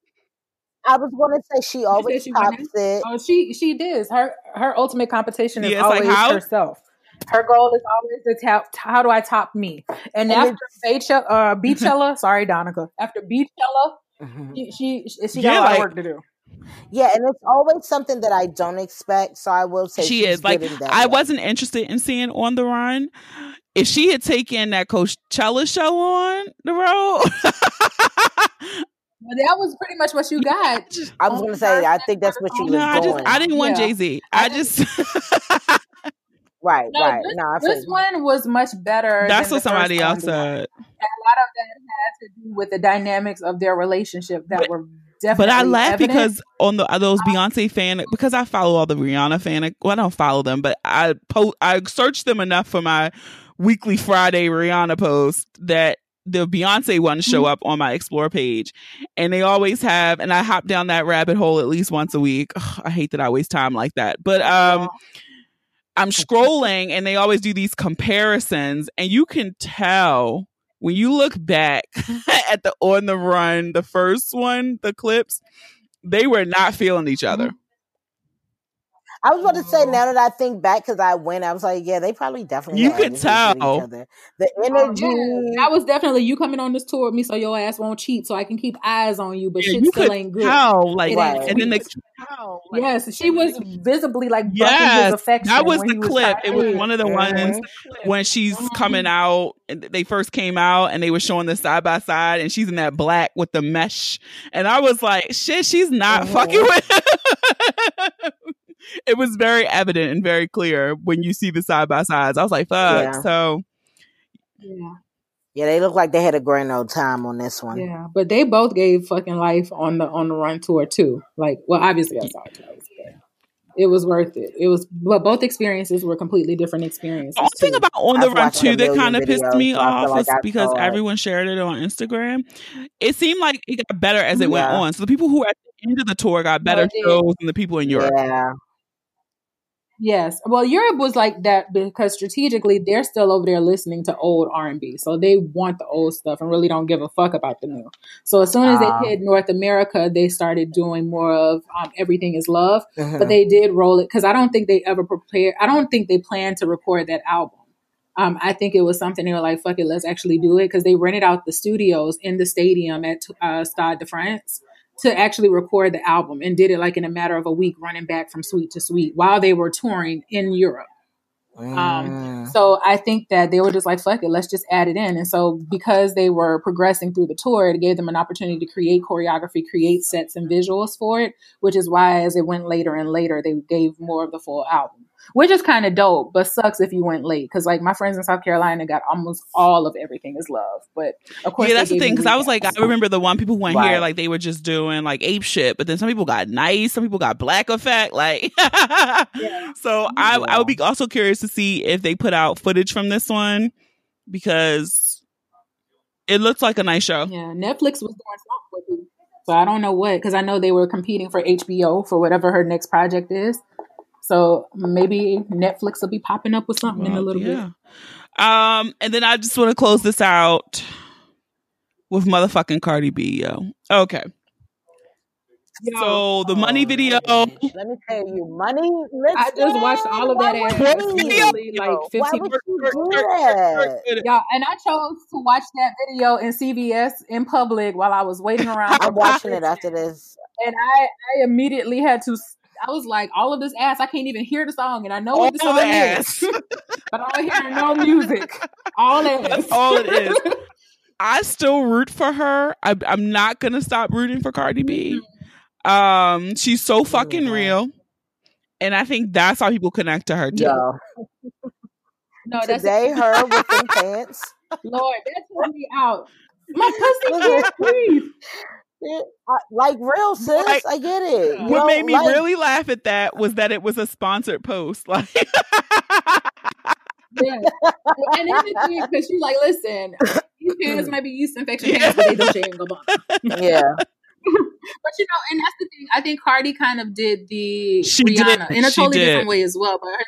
I was going to say she always she tops she it. Oh, she she does. Her her ultimate competition is yeah, always like how? herself. Her goal is always to top. How do I top me? And, and after Beychella, uh, Beachella, sorry, Donica. After Beachella, mm-hmm. she she, she yeah, got a lot like, of work to do. Yeah, and it's always something that I don't expect. So I will say she is like I way. wasn't interested in seeing On the Run. If she had taken that Coachella show on the road. Well, that was pretty much what you got. I was going to say, I think that's what you no, was I going. Just, I didn't want yeah. Jay-Z. I, I just... right, no, right. This, no, this one was much better. That's what somebody else said. A lot of that had to do with the dynamics of their relationship that but, were definitely But I laugh evident. because on the those Beyonce fan... Because I follow all the Rihanna fan... Well, I don't follow them, but I, po- I searched them enough for my weekly Friday Rihanna post that... The Beyonce ones show up on my Explore page, and they always have. And I hop down that rabbit hole at least once a week. Ugh, I hate that I waste time like that, but um, I'm scrolling, and they always do these comparisons, and you can tell when you look back at the On the Run, the first one, the clips, they were not feeling each other. I was about to say, now that I think back, because I went, I was like, yeah, they probably definitely. You could tell. Each other. The energy. Oh, yeah. I was definitely, you coming on this tour with me so your ass won't cheat so I can keep eyes on you, but yeah, shit you still ain't good. Tell, like, it right. ain't, and then they, tell, like, yes, she was visibly like bucking yes, his affection. That was the clip. Was it was one of the mm-hmm. ones when she's mm-hmm. coming out, and they first came out and they were showing the side by side and she's in that black with the mesh. And I was like, shit, she's not mm-hmm. fucking with him. It was very evident and very clear when you see the side by sides. I was like, fuck. Yeah. So, yeah. Yeah, they look like they had a grand old time on this one. Yeah, but they both gave fucking life on the on the run tour too. Like, well, obviously I saw it. It was worth it. It was, but both experiences were completely different experiences. The only thing about On the Run too that kind of pissed me off was because everyone shared it on Instagram. It seemed like it got better as it went on. So the people who were at the end of the tour got better shows than the people in Europe. Yeah. Yes. Well, Europe was like that because strategically they're still over there listening to old R and B. So they want the old stuff and really don't give a fuck about the new. So as soon as uh, they hit North America, they started doing more of um, Everything Is Love. Uh-huh. But they did roll it because I don't think they ever prepared. I don't think they planned to record that album. Um, I think it was something they were like, fuck it, let's actually do it. Because they rented out the studios in the stadium at uh, Stade de France to actually record the album, and did it like in a matter of a week, running back from suite to suite while they were touring in Europe. Mm. Um, so I think that they were just like, fuck it, let's just add it in. And so because they were progressing through the tour, it gave them an opportunity to create choreography, create sets and visuals for it, which is why as it went later and later, they gave more of the full album, which is kind of dope, but sucks if you went late. Cause like my friends in South Carolina got almost all of Everything Is Love. But of course, yeah, that's the thing. Cause I was like, I remember the one people went right. here, like they were just doing like ape shit, but then some people got nice, some people got black effect. Like, yeah. So yeah. I, I would be also curious to see if they put out footage from this one because it looks like a nice show. Yeah. Netflix was doing something with it. So I don't know what, cause I know they were competing for H B O for whatever her next project is. So maybe Netflix will be popping up with something well, in a little yeah. bit. Um, and then I just want to close this out with motherfucking Cardi B, yo. Okay. Yo. So the oh, Money video. Let me tell you, Money. Let's I just watched all of that ass immediately, like fifteen minutes. Y'all, and I chose to watch that video in C V S in public while I was waiting around. I'm watching it after this, and I, I immediately had to. I was like, all of this ass, I can't even hear the song, and I know all what the song ass. is, but I don't hear no music. All ass. That's all it is. I still root for her. I, I'm not gonna stop rooting for Cardi B. Um, she's so fucking real, and I think that's how people connect to her too. Yo. No, that's today her with them pants. Lord, that took me out. My pussy can't breathe. It, I, like real sis, like, I get it. What know, made me like, really laugh at that was that it was a sponsored post. Like, yeah. And it's because you like, listen, these parents might be yeast infection parents, but they don't shave and go on. Yeah, but you know, and that's the thing. I think Cardi kind of did the she Rihanna did. in a totally she did. different way as well. But her,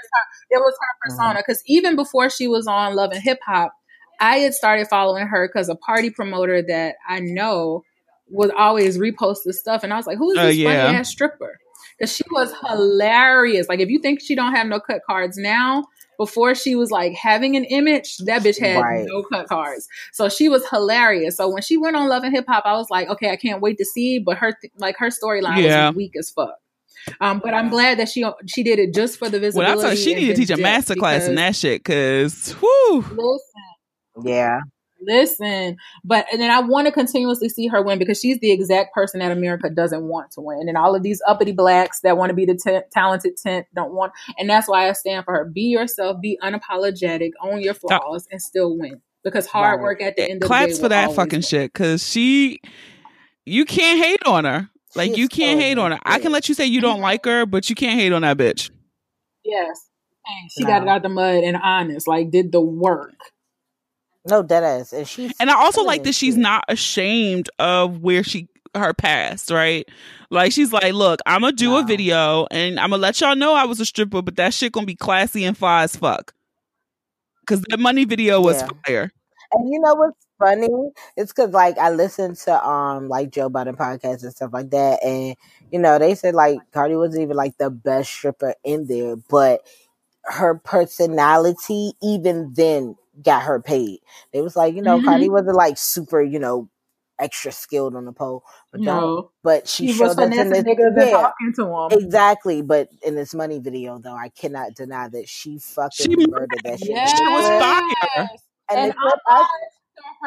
it was her persona because even before she was on Love and Hip Hop. I had started following her because a party promoter that I know would always repost this stuff. And I was like, who is this uh, yeah. funny ass stripper? Because she was hilarious. Like, if you think she don't have no cut cards now, before she was like having an image, that bitch had right. no cut cards. So she was hilarious. So when she went on Love and Hip Hop, I was like, okay, I can't wait to see. But her th- like her storyline yeah. was weak as fuck. Um, but I'm glad that she she did it just for the visibility. Well, I thought she needed to teach a master class in that shit, because whoo. Listen, yeah, listen. But and then I want to continuously see her win, because she's the exact person that America doesn't want to win. And all of these uppity blacks that want to be the t- talented tent don't want. And that's why I stand for her. Be yourself. Be unapologetic. Own your flaws and still win. Because hard right. work at the end of the day. Claps for that fucking win. Shit. Because she, you can't hate on her. Like, you can't hate on her. I can let you say you don't like her, but you can't hate on that bitch. Yes. Dang, she no. got it out the mud and honest. Like, did the work. No, that is. And she's and I also like that she's not ashamed of where she her past, right? Like, she's like, look, I'm going to do wow. a video, and I'm going to let y'all know I was a stripper, but that shit going to be classy and fly as fuck. Because that money video was yeah. fire. And you know what's funny? It's because, like, I listened to um like Joe Budden podcast and stuff like that, and you know they said like Cardi wasn't even like the best stripper in there, but her personality even then got her paid. They was like, you know, mm-hmm. Cardi wasn't like super, you know, extra skilled on the pole, but no. but she, she showed us in this yeah, exactly. But in this money video, though, I cannot deny that she fucking she murdered mad. that shit. Yes. She was fire. And, and, us,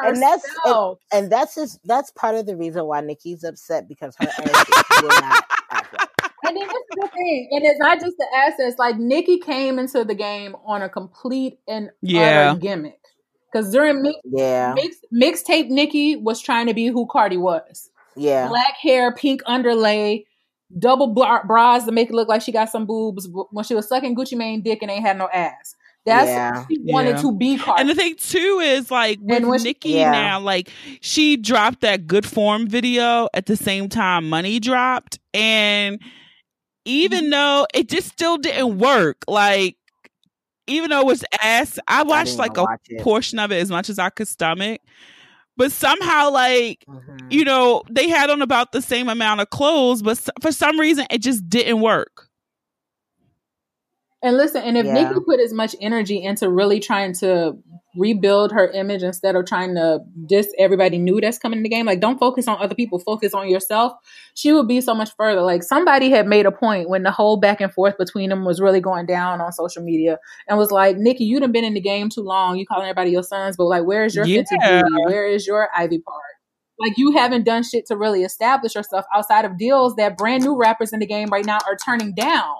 and that's and, and that's just that's part of the reason why Nikki's upset, because her assets will not act right. And then this is the thing, and it's not just the assets. Like, Nikki came into the game on a complete and yeah. utter gimmick, because during mix, yeah. mix, mixtape Nikki was trying to be who Cardi was. Yeah, black hair, pink underlay, double bra- bras to make it look like she got some boobs when she was sucking Gucci Mane dick and ain't had no ass. That's yeah. what she wanted yeah. to be Cardi. And the thing too is like with when Nikki she, yeah. now, like she dropped that Good Form video at the same time Money dropped, and even though it just still didn't work, like even though it was ass, I watched I like a watch portion of it as much as I could stomach. But somehow, like, mm-hmm. you know, they had on about the same amount of clothes, but for some reason it just didn't work. And listen, and if yeah. Nikki put as much energy into really trying to rebuild her image instead of trying to diss everybody new that's coming in the game, like, don't focus on other people, focus on yourself, she would be so much further. Like, somebody had made a point when the whole back and forth between them was really going down on social media and was like, Nikki, you done been in the game too long. You calling everybody your sons, but like, where is your yeah. fifty? Where is your Ivy Park? Like, you haven't done shit to really establish yourself outside of deals that brand new rappers in the game right now are turning down.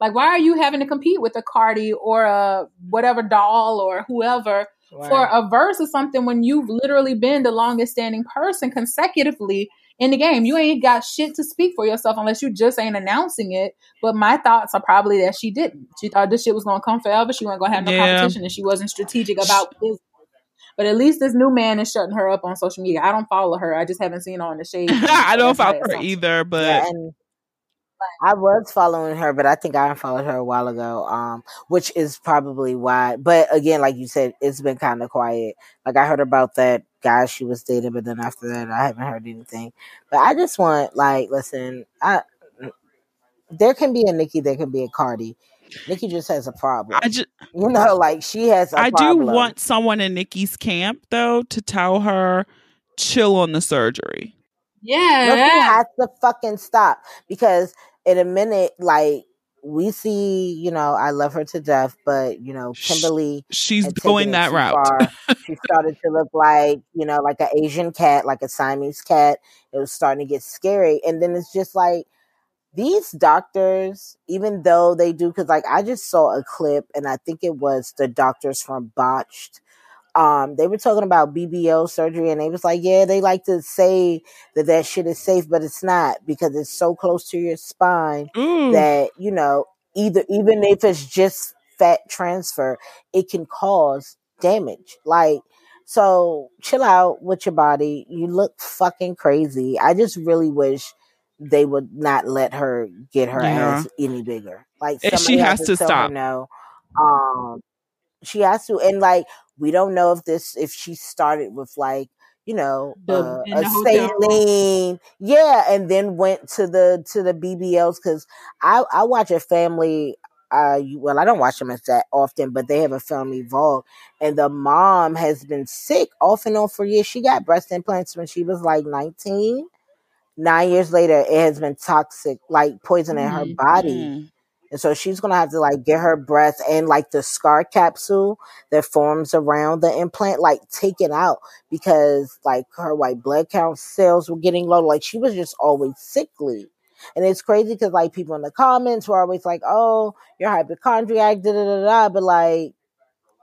Like, why are you having to compete with a Cardi or a whatever doll or whoever right. for a verse or something when you've literally been the longest standing person consecutively in the game? You ain't got shit to speak for yourself unless you just ain't announcing it. But my thoughts are probably that she didn't. She thought this shit was going to come forever. She wasn't going to have no yeah. competition, and she wasn't strategic about business. But at least this new man is shutting her up on social media. I don't follow her. I just haven't seen her on the shade. I don't follow her either, but... Yeah, and- I was following her, but I think I unfollowed her a while ago, um, which is probably why. But again, like you said, it's been kind of quiet. Like, I heard about that guy she was dating, but then after that, I haven't heard anything. But I just want, like, listen, I there can be a Nikki, there can be a Cardi. Nikki just has a problem. I just, you know, like, she has a I problem. I do want someone in Nikki's camp, though, to tell her, chill on the surgery. Yeah. Nikki has to fucking stop, because in a minute, like, we see, you know, I love her to death, but, you know, Kimberly, she's going that route. She started to look like, you know, like an Asian cat, like a Siamese cat. It was starting to get scary. And then it's just like, these doctors, even though they do, because, like, I just saw a clip, and I think it was the doctors from Botched. Um, they were talking about B B L surgery, and they was like, yeah, they like to say that that shit is safe, but it's not, because it's so close to your spine mm. that, you know, either even if it's just fat transfer, it can cause damage. Like, so chill out with your body. You look fucking crazy. I just really wish they would not let her get her yeah. ass any bigger. Like, somebody she has, has to, to stop. No. Um, She has to. And like, we don't know if this, if she started with like, you know, the, uh, a saline. Yeah. And then went to the, to the B B Ls. Cause I, I watch a family, uh, well, I don't watch them as that often, but they have a family vlog, and the mom has been sick off and on for years. She got breast implants when she was like nineteen. Nine years later, it has been toxic, like poisoning mm-hmm. her body. Mm-hmm. And so she's going to have to like get her breath and like the scar capsule that forms around the implant, like taken out, because like her white blood count cells were getting low. Like she was just always sickly. And it's crazy because like people in the comments were always like, oh, you're hypochondriac, da da da da. But like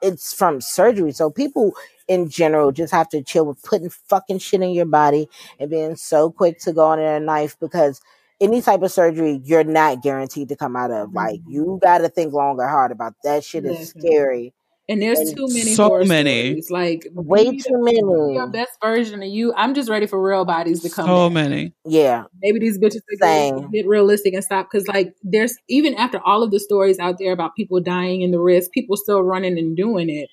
it's from surgery. So people in general just have to chill with putting fucking shit in your body and being so quick to go on in a knife, because any type of surgery, you're not guaranteed to come out of. Like, you got to think long and hard about that. Shit is yeah, scary. And there's and too many. So many. Stories. Like, way too the, many. Your best version of you. I'm just ready for real bodies to come. So in. Many. Yeah. Maybe these bitches are get realistic and stop. Because, like, there's, even after all of the stories out there about people dying and the risk, people still running and doing it.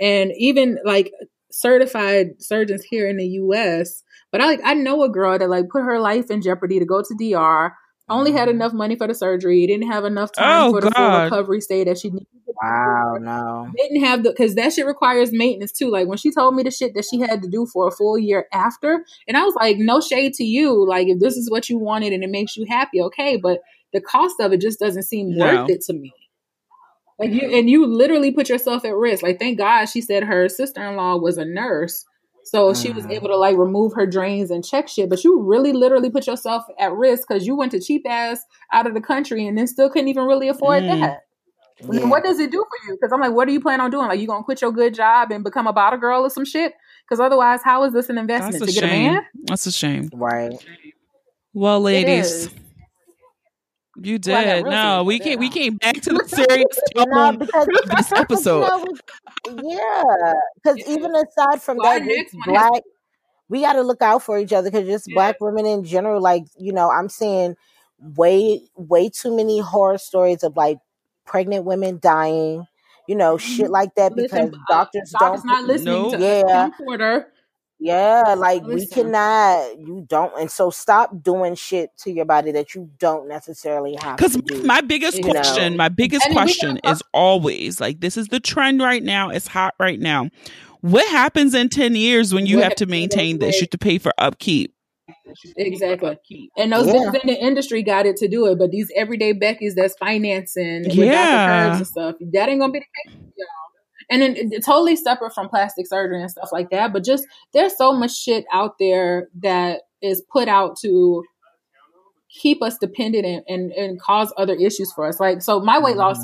And even, like, certified surgeons here in the U S, but I like I know a girl that like put her life in jeopardy to go to D R, only had enough money for the surgery, didn't have enough time oh, for the full recovery stay that she needed. Wow, no. Didn't have the, because that shit requires maintenance too. Like when she told me the shit that she had to do for a full year after, and I was like, no shade to you. Like if this is what you wanted and it makes you happy, okay, but the cost of it just doesn't seem no. worth it to me. Like you, and you literally put yourself at risk. Like thank God she said her sister-in-law was a nurse. So she was able to like remove her drains and check shit, but you really literally put yourself at risk because you went to cheap ass out of the country and then still couldn't even really afford mm. that. Yeah. What does it do for you? Because I'm like, what do you plan on doing? Like you gonna quit your good job and become a bottle girl or some shit? Because otherwise, how is this an investment to shame. Get a man? That's a shame. Right. Well, ladies. You did. Well, really no, we came, we came back to the serious tone of this episode. You know, yeah. Because even aside from well, that, we black, is- we got to look out for each other, because just yeah. black women in general, like, you know, I'm seeing way, way too many horror stories of like pregnant women dying, you know, mm-hmm. shit like that, because Listen, doctors uh, don't. Not listening no. to yeah. reporter. Yeah, like Listen. we cannot, you don't, and so stop doing shit to your body that you don't necessarily have to do. Because my biggest question, know? my biggest and question is always, like, this is the trend right now, it's hot right now. What happens in ten years when you yeah. have to maintain this? You have to pay for upkeep. Exactly. And those yeah. things in the industry got it to do it, but these everyday Beckys that's financing yeah. without the curves and stuff, that ain't gonna be the case, y'all. And then it, totally separate from plastic surgery and stuff like that. But just there's so much shit out there that is put out to keep us dependent and, and, and cause other issues for us. Like, so my weight loss,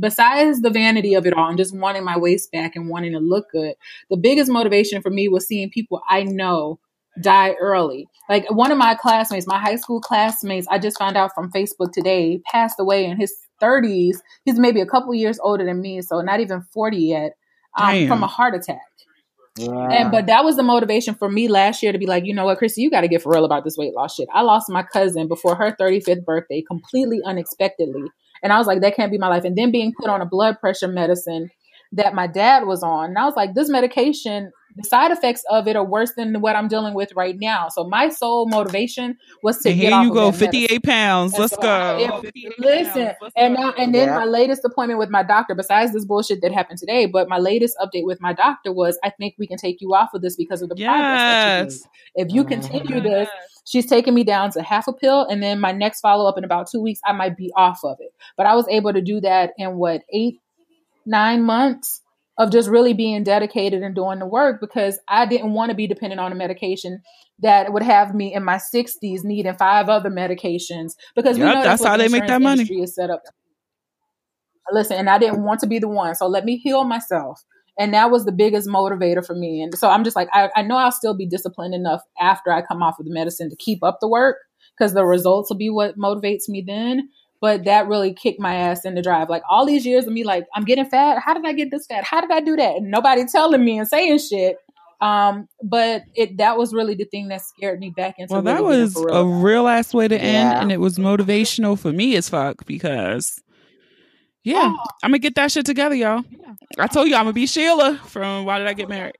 besides the vanity of it all and just wanting my waist back and wanting to look good, the biggest motivation for me was seeing people I know die early. Like one of my classmates, my high school classmates, I just found out from Facebook today, passed away in his thirties. He's maybe a couple years older than me, so not even forty yet, um, from a heart attack. Yeah. And but that was the motivation for me last year to be like, you know what, Chrissy, you got to get for real about this weight loss shit. I lost my cousin before her thirty-fifth birthday, completely unexpectedly, and I was like, that can't be my life. And then being put on a blood pressure medicine that my dad was on, and I was like, this medication, the side effects of it are worse than what I'm dealing with right now. So my sole motivation was to and get here off you of go, fifty-eight pounds. Let's so go. I, listen, Let's and go. Now, and then yeah. my latest appointment with my doctor, besides this bullshit that happened today, but my latest update with my doctor was, I think we can take you off of this because of the yes. progress that you made. If you continue yes. this, she's taking me down to half a pill, and then my next follow up in about two weeks, I might be off of it. But I was able to do that in what eight, nine months. Of just really being dedicated and doing the work, because I didn't want to be dependent on a medication that would have me in my sixties needing five other medications, because yep, we know that's, that's how the they make that money. Is set up. Listen, and I didn't want to be the one. So let me heal myself. And that was the biggest motivator for me. And so I'm just like, I, I know I'll still be disciplined enough after I come off of the medicine to keep up the work, because the results will be what motivates me then. But that really kicked my ass in the drive. Like all these years of me, like, I'm getting fat. How did I get this fat? How did I do that? And nobody telling me and saying shit. Um, but it that was really the thing that scared me back into. Well, that was a real ass way to end, yeah. and it was motivational for me as fuck, because Yeah. Oh. I'm going to get that shit together, y'all. Yeah. I told you I'm going to be Sheila from Why Did I Get Married?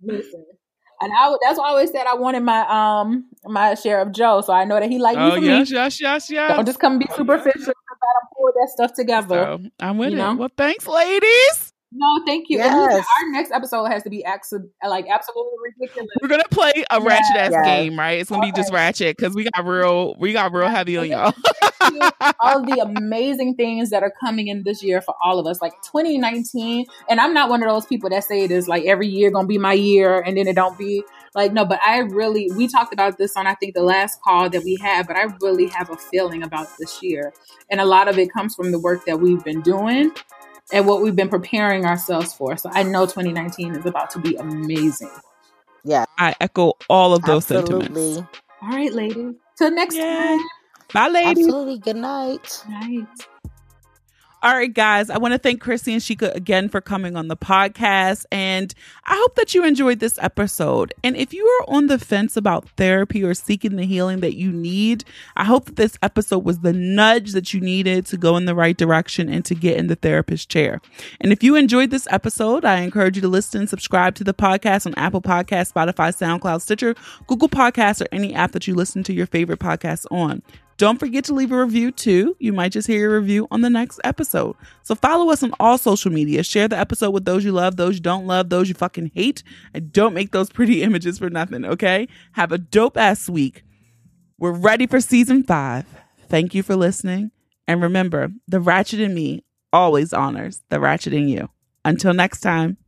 Listen. And I, that's why I always said I wanted my um my share of Joe, so I know that he liked oh, me. Oh yes, me. yes, yes, yes. Don't just come be superficial because I don't pull that stuff together. So, I'm with you it. Know? Well, thanks, ladies. No, thank you. Yes. Our next episode has to be axi- like absolutely ridiculous. We're gonna play a yes. ratchet ass yes. game, right? It's gonna okay. be just ratchet because we got real, we got real heavy on y'all. All the amazing things that are coming in this year for all of us, like twenty nineteen, and I'm not one of those people that say it is like every year gonna be my year and then it don't be like no, but I really we talked about this on I think the last call that we had, but I really have a feeling about this year, and a lot of it comes from the work that we've been doing and what we've been preparing ourselves for. So I know twenty nineteen is about to be amazing. Yeah, I echo all of those Absolutely. sentiments. All right, ladies, till next Yay. time. Bye, ladies. Absolutely. Good night. Night. All right, guys. I want to thank Chrissy and Shika again for coming on the podcast. And I hope that you enjoyed this episode. And if you are on the fence about therapy or seeking the healing that you need, I hope that this episode was the nudge that you needed to go in the right direction and to get in the therapist chair. And if you enjoyed this episode, I encourage you to listen and subscribe to the podcast on Apple Podcasts, Spotify, SoundCloud, Stitcher, Google Podcasts, or any app that you listen to your favorite podcasts on. Don't forget to leave a review too. You might just hear a review on the next episode. So follow us on all social media. Share the episode with those you love, those you don't love, those you fucking hate. And don't make those pretty images for nothing, okay? Have a dope ass week. We're ready for season five. Thank you for listening. And remember, the ratchet in me always honors the ratchet in you. Until next time.